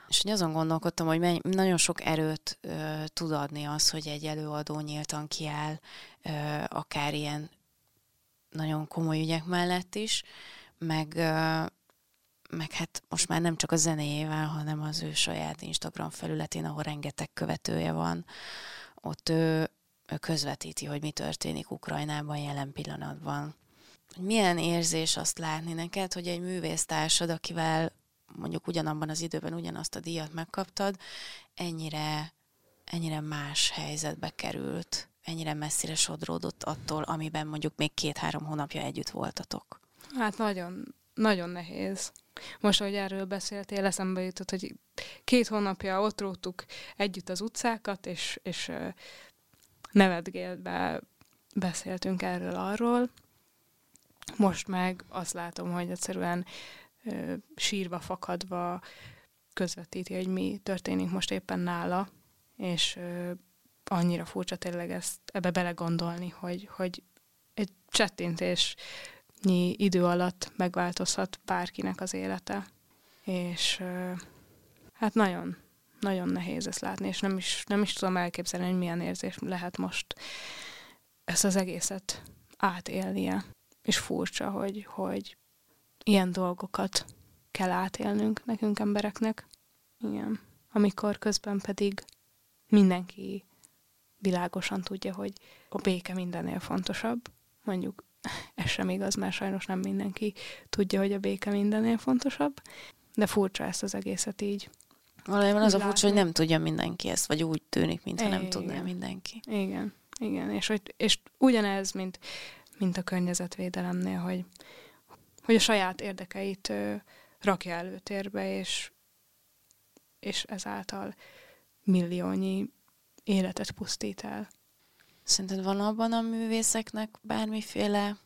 És hogy azon gondolkodtam, hogy nagyon sok erőt ö, tud adni az, hogy egy előadó nyíltan kiáll, ö, akár ilyen nagyon komoly ügyek mellett is, meg... Ö, meg hát most már nem csak a zenéjével, hanem az ő saját Instagram felületén, ahol rengeteg követője van, ott ő, ő közvetíti, hogy mi történik Ukrajnában jelen pillanatban. Milyen érzés azt látni neked, hogy egy művésztársad, akivel mondjuk ugyanabban az időben ugyanazt a díjat megkaptad, ennyire, ennyire más helyzetbe került? ennyire messzire sodródott attól, amiben mondjuk még két-három hónapja együtt voltatok? Hát nagyon, nagyon nehéz. Most, ahogy erről beszéltél, eszembe jutott, hogy két hónapja ott róttuk együtt az utcákat, és, és nevetgélve beszéltünk erről-arról. Most meg azt látom, hogy egyszerűen sírva, fakadva közvetíti, hogy mi történik most éppen nála, és annyira furcsa tényleg ezt, ebbe belegondolni, hogy, hogy egy csettintésnyi idő alatt megváltozhat bárkinek az élete. És hát nagyon, nagyon nehéz ezt látni, és nem is, nem is tudom elképzelni, hogy milyen érzés lehet most ezt az egészet átélnie. És furcsa, hogy, hogy ilyen dolgokat kell átélnünk nekünk embereknek. Igen. Amikor közben pedig mindenki világosan tudja, hogy a béke mindennél fontosabb. Mondjuk ez sem igaz, mert sajnos nem mindenki tudja, hogy a béke mindennél fontosabb. De furcsa ezt az egészet így. Valójában az a furcsa, hogy nem tudja mindenki ezt, vagy úgy tűnik, mintha nem tudná mindenki. Igen, igen. És, és ugyanez, mint, mint a környezetvédelemnél, hogy, hogy a saját érdekeit ö, rakja előtérbe, és, és ezáltal milliónyi életet pusztít el. Szerinted van abban a művészeknek bármiféle,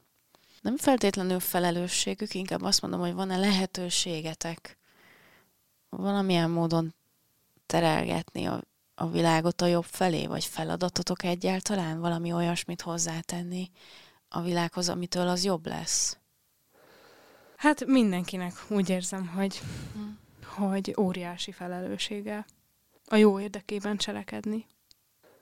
nem feltétlenül felelősségük, inkább azt mondom, hogy van-e lehetőségetek valamilyen módon terelgetni a, a világot a jobb felé, vagy feladatotok egyáltalán valami olyasmit hozzátenni a világhoz, amitől az jobb lesz? Hát mindenkinek úgy érzem, hogy, hm. hogy óriási felelőssége a jó érdekében cselekedni.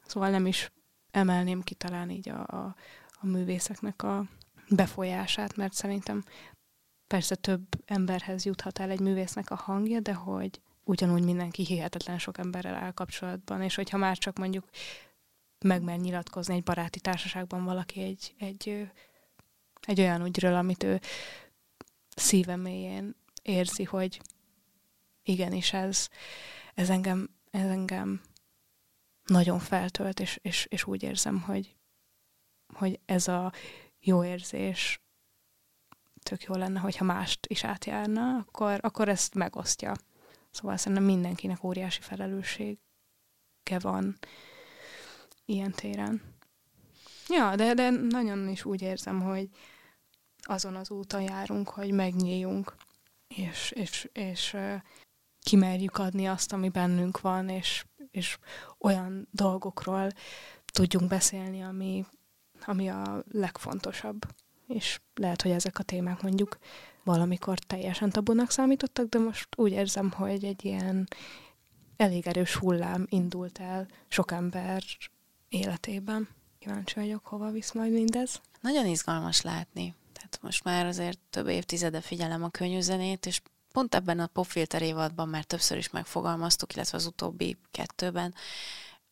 Szóval nem is emelném ki talán így a, a, a művészeknek a befolyását, mert szerintem persze több emberhez juthat el egy művésznek a hangja, de hogy ugyanúgy mindenki hihetetlen sok emberrel áll kapcsolatban, és hogyha már csak mondjuk megmer nyilatkozni egy baráti társaságban valaki egy, egy, egy olyan ügyről, amit ő szíve mélyén érzi, hogy igenis ez, ez engem, ez engem nagyon feltölt, és, és, és úgy érzem, hogy, hogy ez a jó érzés tök jó lenne, hogyha mást is átjárna, akkor, akkor ezt megosztja. Szóval szerintem mindenkinek óriási felelőssége van ilyen téren. Ja, de, de nagyon is úgy érzem, hogy azon az úton járunk, hogy megnyíljunk, és, és, és kimerjük adni azt, ami bennünk van, és, és olyan dolgokról tudjunk beszélni, ami, ami a legfontosabb. És lehet, hogy ezek a témák mondjuk valamikor teljesen tabunak számítottak, de most úgy érzem, hogy egy ilyen elég erős hullám indult el sok ember életében. Kíváncsi vagyok, hova visz majd mindez. Nagyon izgalmas látni. Tehát most már azért több évtizede figyelem a könnyű zenét, és pont ebben a popfilter évadban már többször is megfogalmaztuk, illetve az utóbbi kettőben.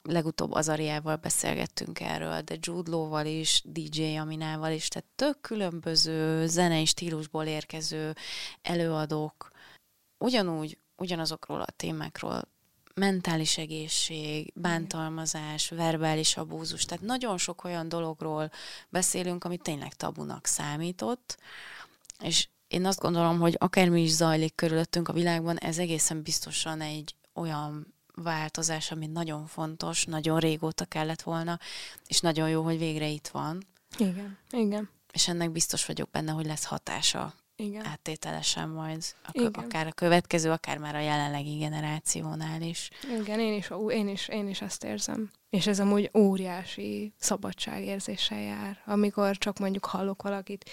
Legutóbb Azariával beszélgettünk erről, de Jude Law-val is, dé dzsé Aminával is, tehát tök különböző zenei stílusból érkező előadók. Ugyanúgy, ugyanazokról a témákról, mentális egészség, bántalmazás, verbális abúzus, tehát nagyon sok olyan dologról beszélünk, ami tényleg tabunak számított, és én azt gondolom, hogy akármi is zajlik körülöttünk a világban, ez egészen biztosan egy olyan változás, ami nagyon fontos, nagyon régóta kellett volna, és nagyon jó, hogy végre itt van. Igen, igen. És ennek biztos vagyok benne, hogy lesz hatása. Igen. Áttételesen majd, ak- akár a következő, akár már a jelenlegi generációnál is. Igen, én is, én is, én is ezt érzem. És ez amúgy óriási szabadságérzéssel jár, amikor csak mondjuk hallok valakit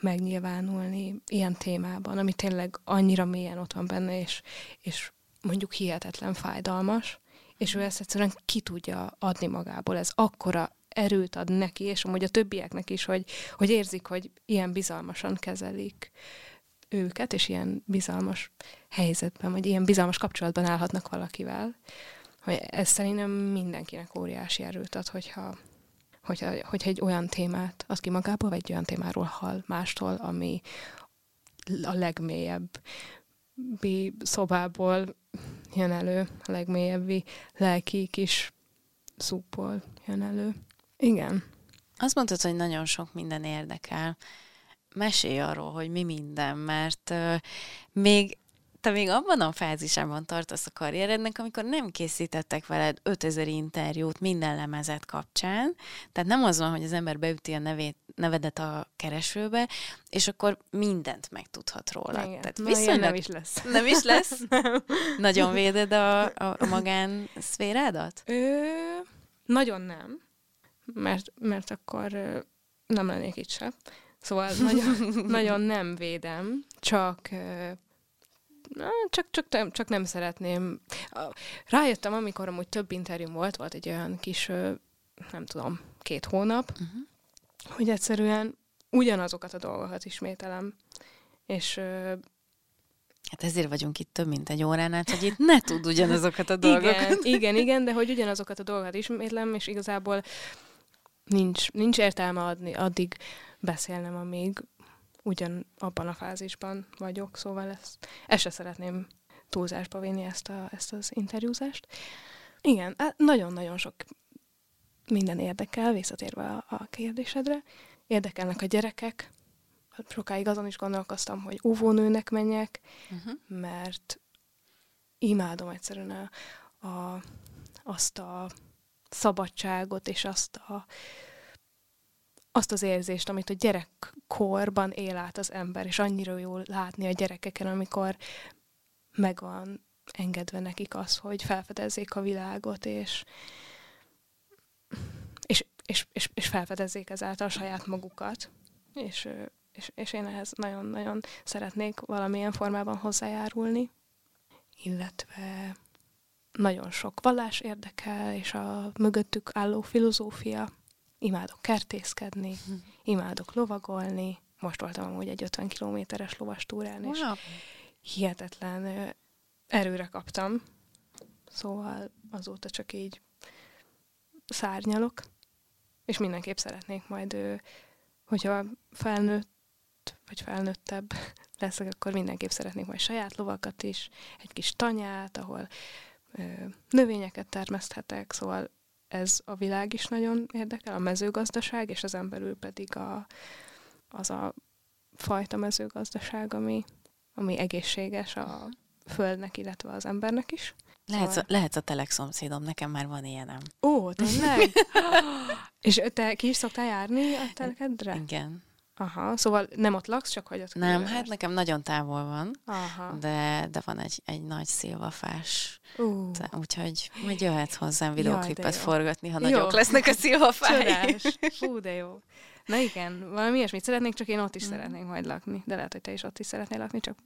megnyilvánulni ilyen témában, ami tényleg annyira mélyen ott van benne, és, és mondjuk hihetetlen fájdalmas, és ő ezt egyszerűen ki tudja adni magából. Ez akkora erőt ad neki, és amúgy a többieknek is, hogy, hogy érzik, hogy ilyen bizalmasan kezelik őket, és ilyen bizalmas helyzetben, vagy ilyen bizalmas kapcsolatban állhatnak valakivel. Hogy ez szerintem mindenkinek óriási erőt ad, hogyha, hogyha, hogyha egy olyan témát ad ki magából, vagy egy olyan témáról hall mástól, ami a legmélyebbi szobából jön elő, a legmélyebbi lelki kis szupból jön elő. Igen. Azt mondtad, hogy nagyon sok minden érdekel. Mesélj arról, hogy mi minden, mert uh, még te még abban a fázisában tartasz a karrierednek, amikor nem készítettek veled ötezer interjút minden lemezet kapcsán, tehát nem az van, hogy az ember beüti a nevét, nevedet a keresőbe, és akkor mindent megtudhat róla. Igen. Tehát viszonylag... nem is lesz. Nem is lesz? Nem. Nagyon véded a, a, a magánszférádat? Ö, nagyon nem, mert, mert akkor nem lennék itt sem. Szóval nagyon, nagyon nem védem, csak... Na, csak, csak, csak nem szeretném. Rájöttem, amikor amúgy több interjúm volt, volt egy olyan kis, nem tudom, két hónap, uh-huh. hogy egyszerűen ugyanazokat a dolgokat ismételem. És... Hát ezért vagyunk itt több mint egy órán át, hogy itt ne tud ugyanazokat a dolgokat. Igen, igen, igen, de hogy ugyanazokat a dolgokat ismétlem, és igazából nincs, nincs értelme adni, addig beszélnem, amíg ugyan abban a fázisban vagyok, szóval ezt, ezt se szeretném túlzásba vinni ezt, a, ezt az interjúzást. Igen, nagyon-nagyon sok minden érdekel, visszatérve a, a kérdésedre. Érdekelnek a gyerekek. Sokáig azon is gondolkoztam, hogy óvónőnek menjek, uh-huh. mert imádom egyszerűen a, a, azt a szabadságot és azt a azt az érzést, amit a gyerekkorban él át az ember, és annyira jól látni a gyerekeken, amikor meg van engedve nekik az, hogy felfedezzék a világot, és, és, és, és, és felfedezzék ezáltal saját magukat. És, és, és én ehhez nagyon-nagyon szeretnék valamilyen formában hozzájárulni. Illetve nagyon sok vallás érdekel, és a mögöttük álló filozófia. Imádok kertészkedni, hm. imádok lovagolni. Most voltam amúgy egy ötven kilométeres lovastúrán, és wow. hihetetlen ö, erőre kaptam. Szóval azóta csak így szárnyalok, és mindenképp szeretnék majd, ö, hogyha felnőtt, vagy felnőttebb leszek, akkor mindenképp szeretnék majd saját lovakat is, egy kis tanyát, ahol ö, növényeket termeszthetek, szóval ez a világ is nagyon érdekel, a mezőgazdaság, és ezen belül pedig a, az a fajta mezőgazdaság, ami, ami egészséges a földnek, illetve az embernek is. Lehetsz, szóval... a, lehetsz a telek szomszédom, nekem már van ilyenem. Ó, tényleg? És te ki is szoktál járni a telekedre? Igen. Aha, szóval nem ott laksz, csak hogy ott nem, különös. Hát nekem nagyon távol van, aha. De, de van egy, egy nagy szilvafás. Uh. Úgyhogy majd jöhetsz hozzám videóklipet forgatni, ha jó. Nagyok lesznek a szilvafáj. Hú, de jó. Na igen, valami ilyesmit szeretnék, csak én ott is mm. szeretnék majd lakni. De lehet, hogy te is ott is szeretnél lakni, csak...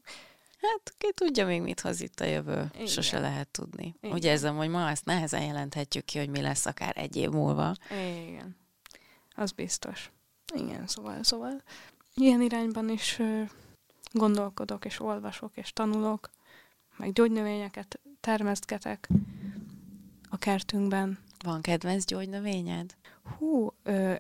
Hát ki tudja még, mit hoz itt a jövő. Igen. Sose lehet tudni. Igen. Úgy érzem, hogy ma azt nehezen jelenthetjük ki, hogy mi lesz akár egy év múlva. Igen, az biztos. Igen, szóval, szóval ilyen irányban is ö, gondolkodok, és olvasok, és tanulok, meg gyógynövényeket termesztgetek a kertünkben. Van kedvenc gyógynövényed? Hú, ö,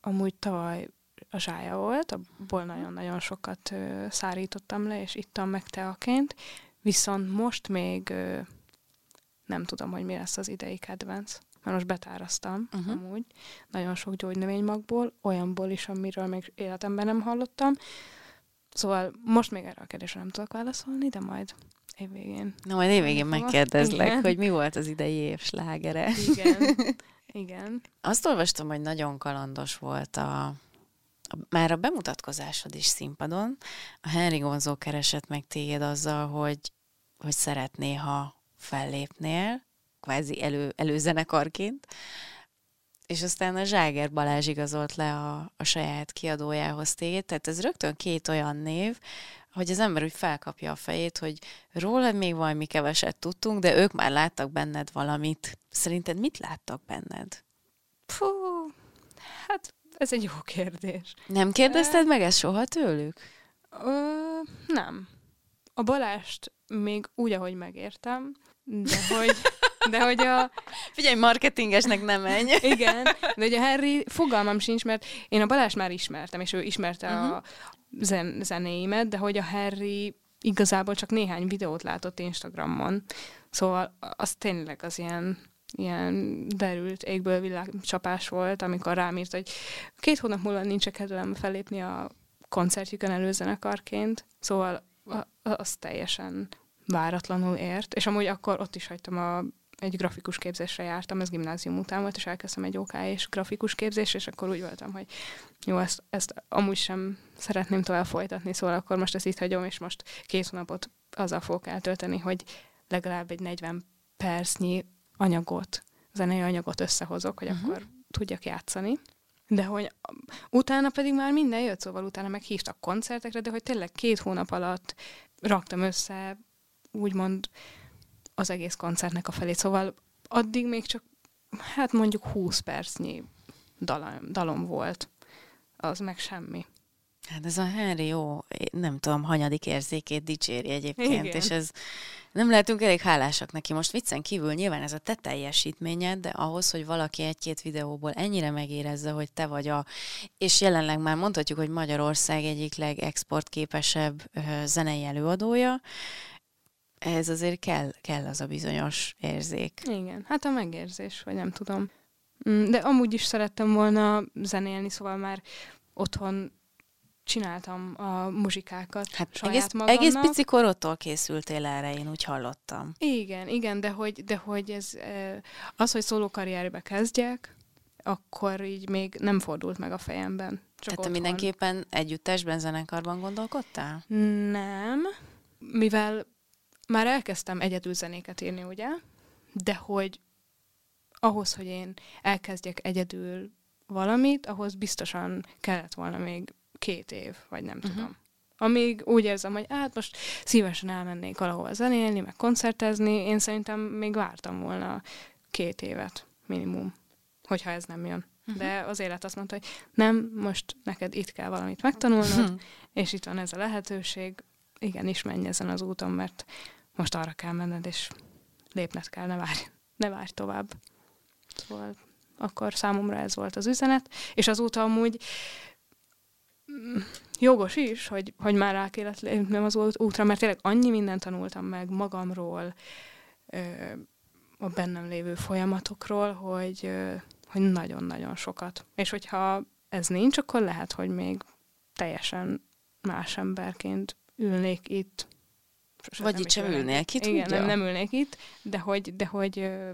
amúgy tavaly a zsája volt, abból nagyon-nagyon sokat ö, szárítottam le, és ittam meg teaként, viszont most még ö, nem tudom, hogy mi lesz az idei kedvenc. Mert most betáraztam uh-huh. amúgy nagyon sok gyógynövénymagból, olyanból is, amiről még életemben nem hallottam. Szóval most még erre a kérdésre nem tudok válaszolni, de majd évvégén. Na majd évvégén megkérdezlek, igen. Hogy mi volt az idei év slágere. Igen. Igen. Azt olvastam, hogy nagyon kalandos volt a... Már a bemutatkozásod is színpadon. A Henry Gonzo keresett meg téged azzal, hogy, hogy szeretné, ha fellépnél. Kvázi elő, előzenekarként, és aztán a Zságer Balázs igazolt le a, a saját kiadójához téged, tehát ez rögtön két olyan név, hogy az ember úgy felkapja a fejét, hogy rólad még valami keveset tudtunk, de ők már láttak benned valamit. Szerinted mit láttak benned? Fú, hát ez egy jó kérdés. Nem kérdezted e... meg ezt soha tőlük? Ö, nem. A Balást még úgy, ahogy megértem, de hogy... De hogy a... Figyelj, marketingesnek nem menj. Igen, de hogy a Henry fogalmam sincs, mert én a Balázs már ismertem, és ő ismerte uh-huh. a zen- zenéimet, de hogy a Henry igazából csak néhány videót látott Instagramon. Szóval az tényleg az ilyen ilyen derült égből világcsapás volt, amikor rám írt, hogy két hónap múlva nincs kedvem felépni a koncertjükön előzenekarként, szóval az teljesen váratlanul ért, és amúgy akkor ott is hagytam a egy grafikus képzésre jártam, ez gimnázium után volt, és elkezdtem egy ó ká és grafikus képzés, és akkor úgy voltam, hogy jó, ezt, ezt amúgy sem szeretném tovább folytatni, szóval akkor most ezt itt hagyom, és most két hónapot azzal fogok eltölteni, hogy legalább egy negyven percnyi anyagot, zenei anyagot összehozok, hogy uh-huh. akkor tudjak játszani. De hogy utána pedig már minden jött, szóval utána meg hívtak koncertekre, de hogy tényleg két hónap alatt raktam össze, úgymond az egész koncertnek a felét. Szóval addig még csak, hát mondjuk húsz percnyi dalom, dalom volt. Az meg semmi. Hát ez a Henry jó, nem tudom, hanyadik érzékét dicséri egyébként, igen. És ez nem lehetünk elég hálásak neki. Most viccen kívül nyilván ez a te teljesítményed, de ahhoz, hogy valaki egy-két videóból ennyire megérezze, hogy te vagy a... És jelenleg már mondhatjuk, hogy Magyarország egyik legexportképesebb zenei előadója, ehhez azért kell, kell az a bizonyos érzék. Igen, hát a megérzés, vagy nem tudom. De amúgy is szerettem volna zenélni, szóval már otthon csináltam a muzsikákat hát saját egész, magamnak. Egész pici korodtól készültél erre, én úgy hallottam. Igen, igen, de hogy, de hogy ez, az, hogy szólókarrierbe kezdjek, akkor így még nem fordult meg a fejemben. Csak tehát te mindenképpen együttesben, zenekarban gondolkodtál? Nem, mivel... Már elkezdtem egyedül zenéket írni, ugye? De hogy ahhoz, hogy én elkezdjek egyedül valamit, ahhoz biztosan kellett volna még két év, vagy nem uh-huh. tudom. Amíg úgy érzem, hogy hát most szívesen elmennék valahol zenélni, meg koncertezni, én szerintem még vártam volna két évet minimum, hogyha ez nem jön. Uh-huh. De az élet azt mondta, hogy nem, most neked itt kell valamit megtanulnod, uh-huh. és itt van ez a lehetőség, igenis menj ezen az úton, mert most arra kell menned, és lépned kell, ne várj, ne várj tovább. Szóval akkor számomra ez volt az üzenet, és azóta amúgy jogos is, hogy, hogy már rá kellett lépnem az útra, mert tényleg annyi mindent tanultam meg magamról, a bennem lévő folyamatokról, hogy, hogy nagyon-nagyon sokat. És hogyha ez nincs, akkor lehet, hogy még teljesen más emberként ülnék itt. Sosem vagy itt sem ülnék, ülnék itt, igen, nem, nem ülnék itt, de hogy, de hogy ö,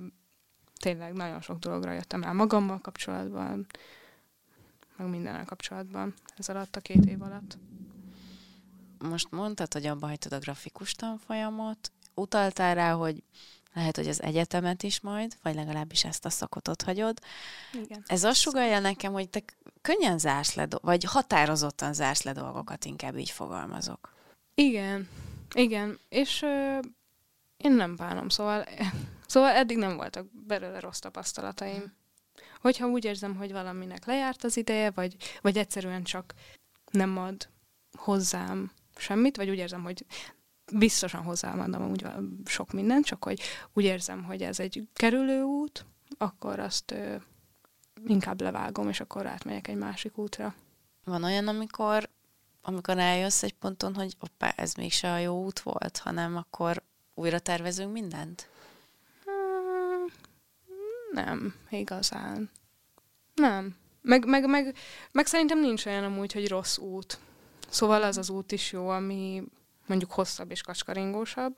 tényleg nagyon sok dologra jöttem rá magammal kapcsolatban, meg mindennel kapcsolatban ez alatt, a két év alatt. Most mondtad, hogy abba hagytad a grafikus tanfolyamot, utaltál rá, hogy lehet, hogy az egyetemet is majd, vagy legalábbis ezt a szakot ott hagyod. Igen. Ez azt sugallja nekem, hogy te könnyen zársz le, vagy határozottan zársz le dolgokat, inkább így fogalmazok. Igen, igen, és ö, én nem bánom, szóval, szóval eddig nem voltak belőle rossz tapasztalataim. Hogyha úgy érzem, hogy valaminek lejárt az ideje, vagy, vagy egyszerűen csak nem ad hozzám semmit, vagy úgy érzem, hogy biztosan hozzám adom úgy sok mindent, csak hogy úgy érzem, hogy ez egy kerülő út, akkor azt ö, inkább levágom, és akkor átmegyek egy másik útra. Van olyan, amikor... amikor eljössz egy ponton, hogy oppá, ez mégse a jó út volt, hanem akkor újra tervezünk mindent? Hmm, nem, igazán. Nem. Meg, meg, meg, meg szerintem nincs olyan amúgy, hogy rossz út. Szóval az az út is jó, ami mondjuk hosszabb és kacskaringósabb.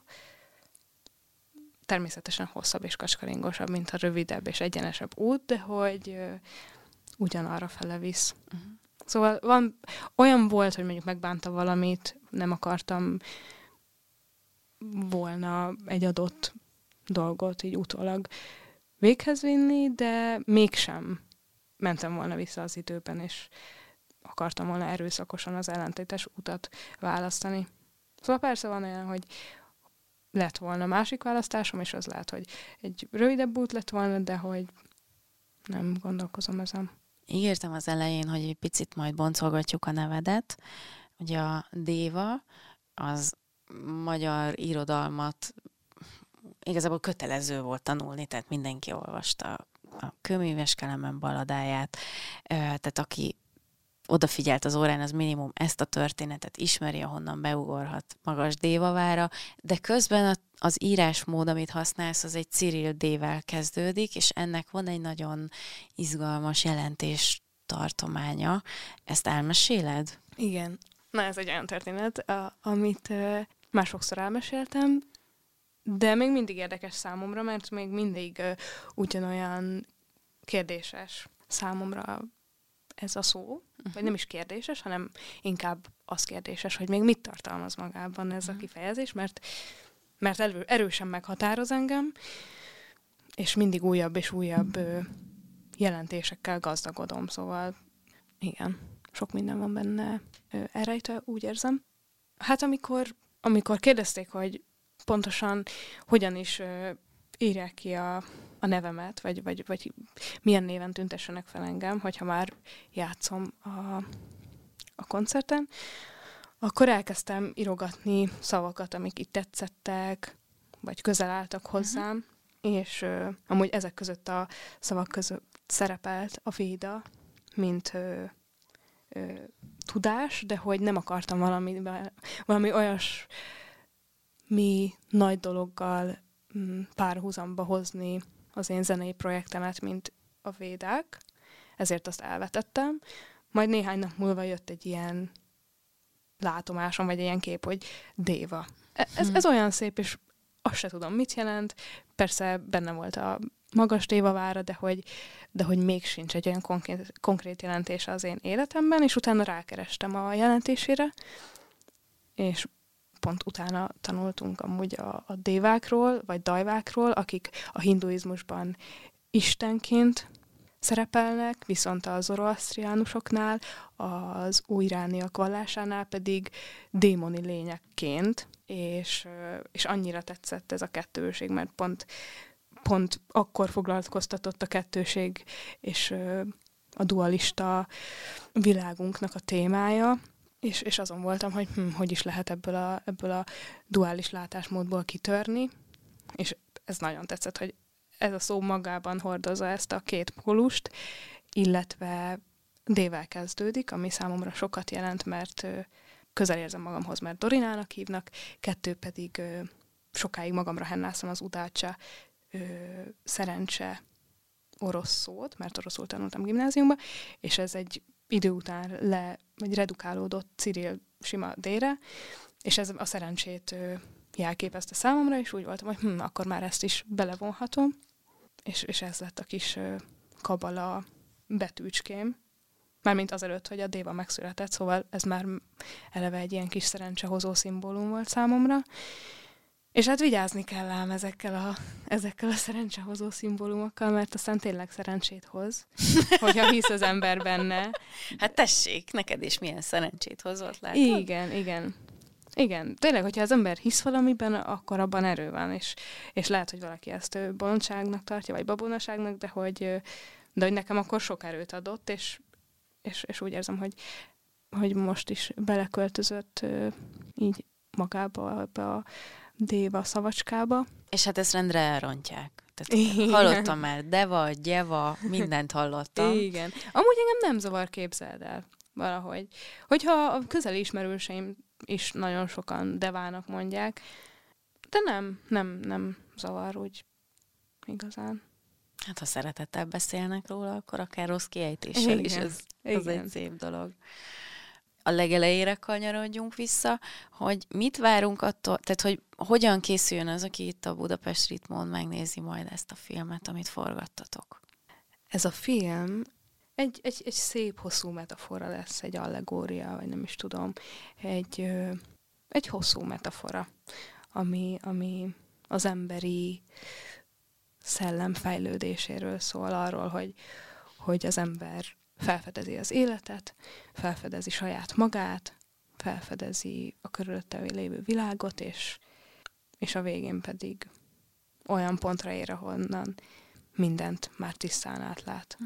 Természetesen hosszabb és kacskaringósabb, mint a rövidebb és egyenesebb út, de hogy uh, ugyanarra fele visz. Uh-huh. Szóval van, olyan volt, hogy mondjuk megbántam valamit, nem akartam volna egy adott dolgot így utólag véghez vinni, de mégsem mentem volna vissza az időben, és akartam volna erőszakosan az ellentétes utat választani. Szóval persze van olyan, hogy lett volna másik választásom, és az lehet, hogy egy rövidebb út lett volna, de hogy nem gondolkozom ezen. Ígértem az elején, hogy egy picit majd boncolgatjuk a nevedet. Ugye a Déva az magyar irodalmat igazából kötelező volt tanulni, tehát mindenki olvasta a Kőműves Kelemen balladáját, tehát aki odafigyelt az órán, az minimum ezt a történetet ismeri, ahonnan beugorhat magas Dévavára, de közben a az írásmód, amit használsz, az egy Cyril D-vel kezdődik, és ennek van egy nagyon izgalmas jelentés tartománya. Ezt elmeséled? Igen. Na, ez egy olyan történet, amit már sokszor elmeséltem, de még mindig érdekes számomra, mert még mindig ugyanolyan kérdéses számomra ez a szó, vagy nem is kérdéses, hanem inkább az kérdéses, hogy még mit tartalmaz magában ez a kifejezés, mert, mert erősen meghatároz engem, és mindig újabb és újabb jelentésekkel gazdagodom, szóval igen, sok minden van benne elrejtve, úgy érzem. Hát amikor, amikor kérdezték, hogy pontosan hogyan is írják ki a, a nevemet, vagy, vagy, vagy milyen néven tüntessenek fel engem, hogyha már játszom a, a koncerten, akkor elkezdtem írogatni szavakat, amik itt tetszettek, vagy közel álltak hozzám, uh-huh. és uh, amúgy ezek között a szavak között szerepelt a véda, mint uh, uh, tudás, de hogy nem akartam valami, valami olyas mi nagy dologgal párhuzamba hozni az én zenei projektemet, mint a védák, ezért azt elvetettem. Majd néhány nap múlva jött egy ilyen látomásom, vagy ilyen kép, hogy Déva. Ez, ez olyan szép, és azt se tudom, mit jelent. Persze benne volt a magas Dévavára, de hogy, de hogy még sincs egy olyan konkrét, konkrét jelentése az én életemben, és utána rákerestem a jelentésére, és pont utána tanultunk amúgy a, a dévákról, vagy dajvákról, akik a hinduizmusban istenként szerepelnek, viszont a zoroasztriánusoknál, az újrániak vallásánál pedig démoni lényekként, és, és annyira tetszett ez a kettőség, mert pont, pont akkor foglalkoztatott a kettőség és a dualista világunknak a témája, És, és azon voltam, hogy hm, hogy is lehet ebből a, ebből a duális látásmódból kitörni, és ez nagyon tetszett, hogy ez a szó magában hordozza ezt a két pólust, illetve D-vel kezdődik, ami számomra sokat jelent, mert közel érzem magamhoz, mert Dorinának hívnak, kettő pedig sokáig magamra hennáztam az udácsa szerencse orosz szót, mert oroszul tanultam gimnáziumban, és ez egy idő után le, vagy redukálódott Cyril sima D-re, és ez a szerencsét jelképezte számomra, és úgy voltam, hogy hm, akkor már ezt is belevonhatom, és, és ez lett a kis ö, kabala betűcském, mármint azelőtt, hogy a Déva megszületett, szóval ez már eleve egy ilyen kis szerencsehozó szimbólum volt számomra, és hát vigyázni kell ám ezekkel a, ezekkel a szerencsehozó szimbólumokkal, mert aztán tényleg szerencsét hoz, hogyha hisz az ember benne. Hát tessék, neked is milyen szerencsét hozott, látod? Igen, igen. Igen, tényleg, hogyha az ember hisz valamiben, akkor abban erő van, és, és lehet, hogy valaki ezt bolondságnak tartja, vagy babonaságnak, de hogy, de hogy nekem akkor sok erőt adott, és, és, és úgy érzem, hogy, hogy most is beleköltözött így magába ebbe a Déva szavacskába. És hát ezt rendre elrontják. Tehát hallottam már Deva, Gyeva, mindent hallottam. Igen. Amúgy engem nem zavar, képzeld el valahogy. Hogyha a közeli ismerőseim is nagyon sokan Devának mondják, de nem, nem, nem zavar úgy igazán. Hát ha szeretettel beszélnek róla, akkor akár rossz kiejtéssel igen. is, ez, az egy szép dolog. A legelejére kanyarodjunk vissza, hogy mit várunk attól, tehát hogy hogyan készüljön az, aki itt a Budapest Ritmón megnézi majd ezt a filmet, amit forgattatok. Ez a film egy, egy, egy szép hosszú metafora lesz, egy allegória, vagy nem is tudom, egy, ö, egy hosszú metafora, ami, ami az emberi szellem fejlődéséről szól, arról, hogy, hogy az ember felfedezi az életet, felfedezi saját magát, felfedezi a körülötte lévő világot, és, és a végén pedig olyan pontra ér, ahonnan mindent már tisztán átlát.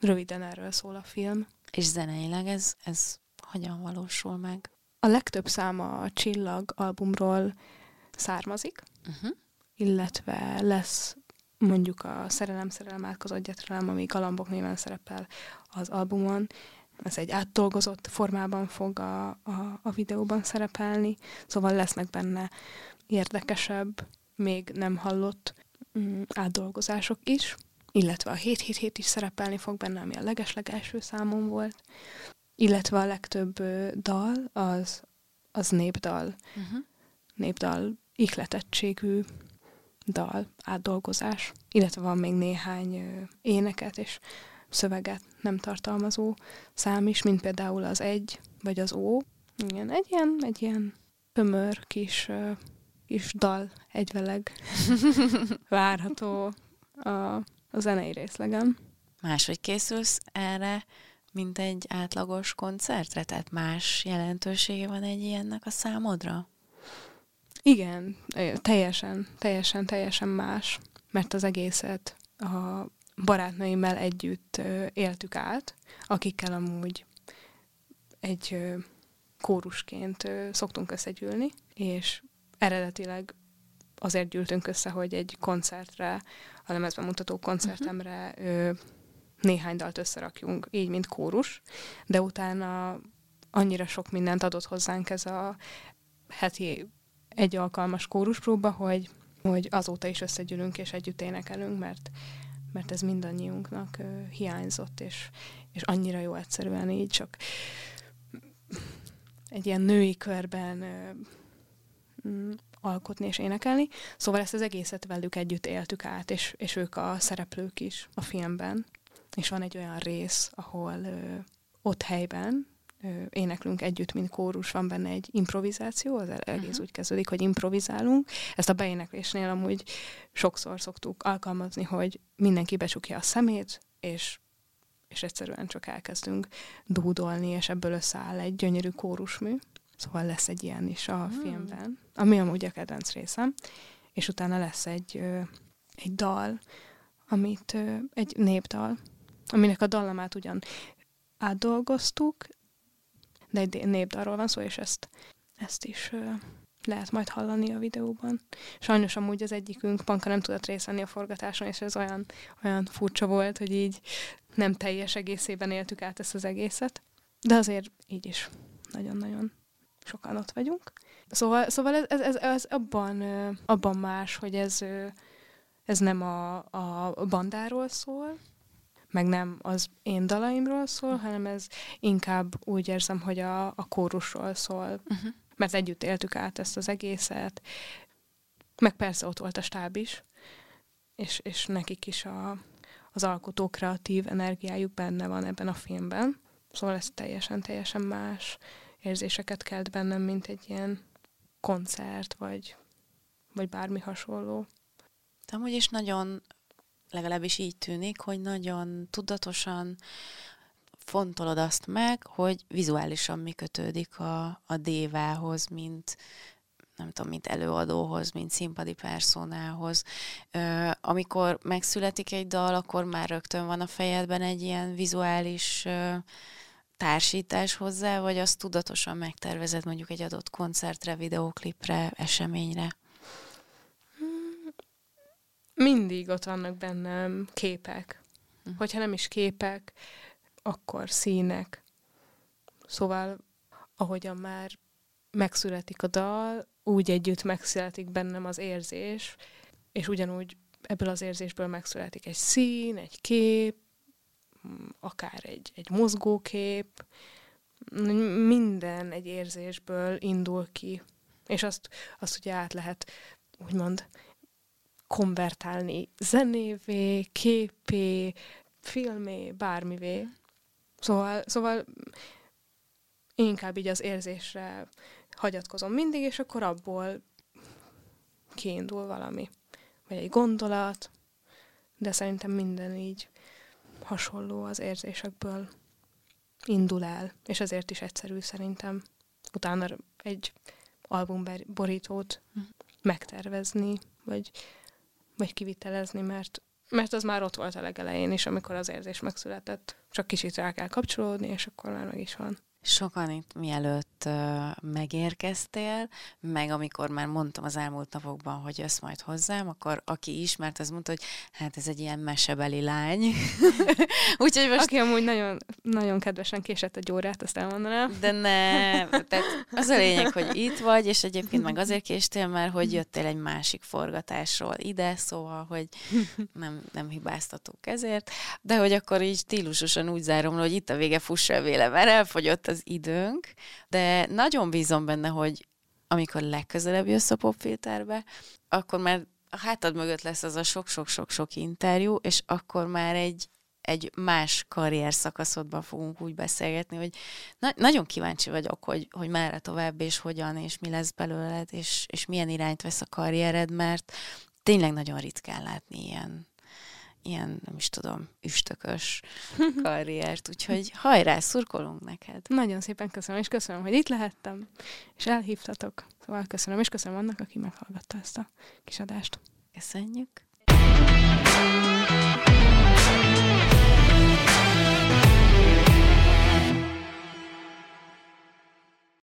Röviden erről szól a film. És zeneileg ez, ez hogyan valósul meg? A legtöbb száma a Csillag albumról származik, uh-huh. illetve lesz mondjuk a Szerelem, szerelem, átkozott gyertelem, ami Galambok néven szerepel az albumon. Ez egy átdolgozott formában fog a, a, a videóban szerepelni, szóval lesznek benne érdekesebb, még nem hallott mm, átdolgozások is, illetve a hét hét hét is szerepelni fog benne, ami a legeslegelső számom volt, illetve a legtöbb dal az, az népdal, uh-huh. népdal, ihletettségű dal, átdolgozás, illetve van még néhány éneket és szöveget nem tartalmazó szám is, mint például az egy, vagy az ó. Igen, egy ilyen, egy ilyen tömör kis, kis dal egyveleg várható a, a zenei részlegem. Máshogy készülsz erre, mint egy átlagos koncertre? Tehát más jelentősége van egy ilyennek a számodra? Igen, teljesen, teljesen, teljesen más, mert az egészet a barátnőimmel együtt éltük át, akikkel amúgy egy kórusként szoktunk összegyűlni, és eredetileg azért gyűltünk össze, hogy egy koncertre, a lemezbemutató koncertemre uh-huh. néhány dalt összerakjunk, így, mint kórus, de utána annyira sok mindent adott hozzánk ez a heti egy alkalmas kóruspróba, hogy, hogy azóta is összegyűlünk és együtt énekelünk, mert, mert ez mindannyiunknak uh, hiányzott, és, és annyira jó egyszerűen így csak egy ilyen női körben uh, m- alkotni és énekelni. Szóval ezt az egészet velük együtt éltük át, és, és ők a szereplők is a filmben. És van egy olyan rész, ahol uh, ott helyben, éneklünk együtt, mint kórus, van benne egy improvizáció, az egész uh-huh. úgy kezdődik, hogy improvizálunk. Ezt a beéneklésnél amúgy sokszor szoktuk alkalmazni, hogy mindenki becsukja a szemét, és, és egyszerűen csak elkezdünk dúdolni, és ebből összeáll egy gyönyörű kórusmű. Szóval lesz egy ilyen is a hmm. filmben, ami amúgy a kedvenc részem, és utána lesz egy, egy dal, amit egy népdal, aminek a dallamát ugyan átdolgoztuk, de egy népdalról van szó, és ezt, ezt is uh, lehet majd hallani a videóban. Sajnos amúgy az egyikünk, Panka, nem tudott részt venni a forgatáson, és ez olyan, olyan furcsa volt, hogy így nem teljes egészében éltük át ezt az egészet, de azért így is nagyon-nagyon sokan ott vagyunk. Szóval, szóval ez, ez, ez, ez abban, uh, abban más, hogy ez, uh, ez nem a, a bandáról szól, meg nem az én dalaimról szól, hanem ez inkább úgy érzem, hogy a, a kórusról szól. Uh-huh. Mert együtt éltük át ezt az egészet, meg persze ott volt a stáb is, és, és nekik is a, az alkotó kreatív energiájuk benne van ebben a filmben. Szóval ez teljesen-teljesen más érzéseket kelt bennem, mint egy ilyen koncert, vagy, vagy bármi hasonló. De amúgy is nagyon... legalábbis így tűnik, hogy nagyon tudatosan fontolod azt meg, hogy vizuálisan mi kötődik a, a Dévához, mint nem tudom, mint előadóhoz, mint színpadi personához. Ö, amikor megszületik egy dal, akkor már rögtön van a fejedben egy ilyen vizuális ö, társítás hozzá, vagy azt tudatosan megtervezed mondjuk egy adott koncertre, videóklipre, eseményre? Mindig ott vannak bennem képek. Hogyha nem is képek, akkor színek. Szóval, ahogyan már megszületik a dal, úgy együtt megszületik bennem az érzés, és ugyanúgy ebből az érzésből megszületik egy szín, egy kép, akár egy, egy mozgókép. Minden egy érzésből indul ki. És azt, azt ugye át lehet, úgymond, konvertálni zenévé, képé, filmé, bármivé. Szóval, szóval inkább így az érzésre hagyatkozom mindig, és akkor abból kiindul valami. Vagy egy gondolat, de szerintem minden így hasonló, az érzésekből indul el, és ezért is egyszerű szerintem utána egy albumborítót megtervezni, vagy, vagy kivitelezni, mert, mert az már ott volt a legelején is, amikor az érzés megszületett. Csak kicsit rá kell kapcsolódni, és akkor már meg is van. Sokan itt mielőtt itt megérkeztél, meg amikor már mondtam az elmúlt napokban, hogy jössz majd hozzám, akkor aki ismert, az mondta, hogy hát ez egy ilyen mesebeli lány. Úgyhogy most... Aki amúgy nagyon, nagyon kedvesen késett egy órát, azt elmondanám. De ne, tehát az a lényeg, hogy itt vagy, és egyébként meg azért késtél, mert hogy jöttél egy másik forgatásról ide, szóval, hogy nem, nem hibáztatunk ezért, de hogy akkor így stílusosan úgy zárom, hogy itt a vége fussa véle, mert elfogyott az időnk, de nagyon bízom benne, hogy amikor legközelebb jössz a Popfilterbe, akkor már a hátad mögött lesz az a sok-sok-sok-sok interjú, és akkor már egy, egy más karrier szakaszodban fogunk úgy beszélgetni, hogy na- nagyon kíváncsi vagyok, hogy, hogy merre tovább, és hogyan, és mi lesz belőled, és, és milyen irányt vesz a karriered, mert tényleg nagyon ritkán látni ilyen, ilyen, nem is tudom, üstökös karriert, úgyhogy hajrá, szurkolunk neked. Nagyon szépen köszönöm, és köszönöm, hogy itt lehettem, és elhívtatok. Szóval köszönöm, és köszönöm annak, aki meghallgatta ezt a kis adást. Köszönjük!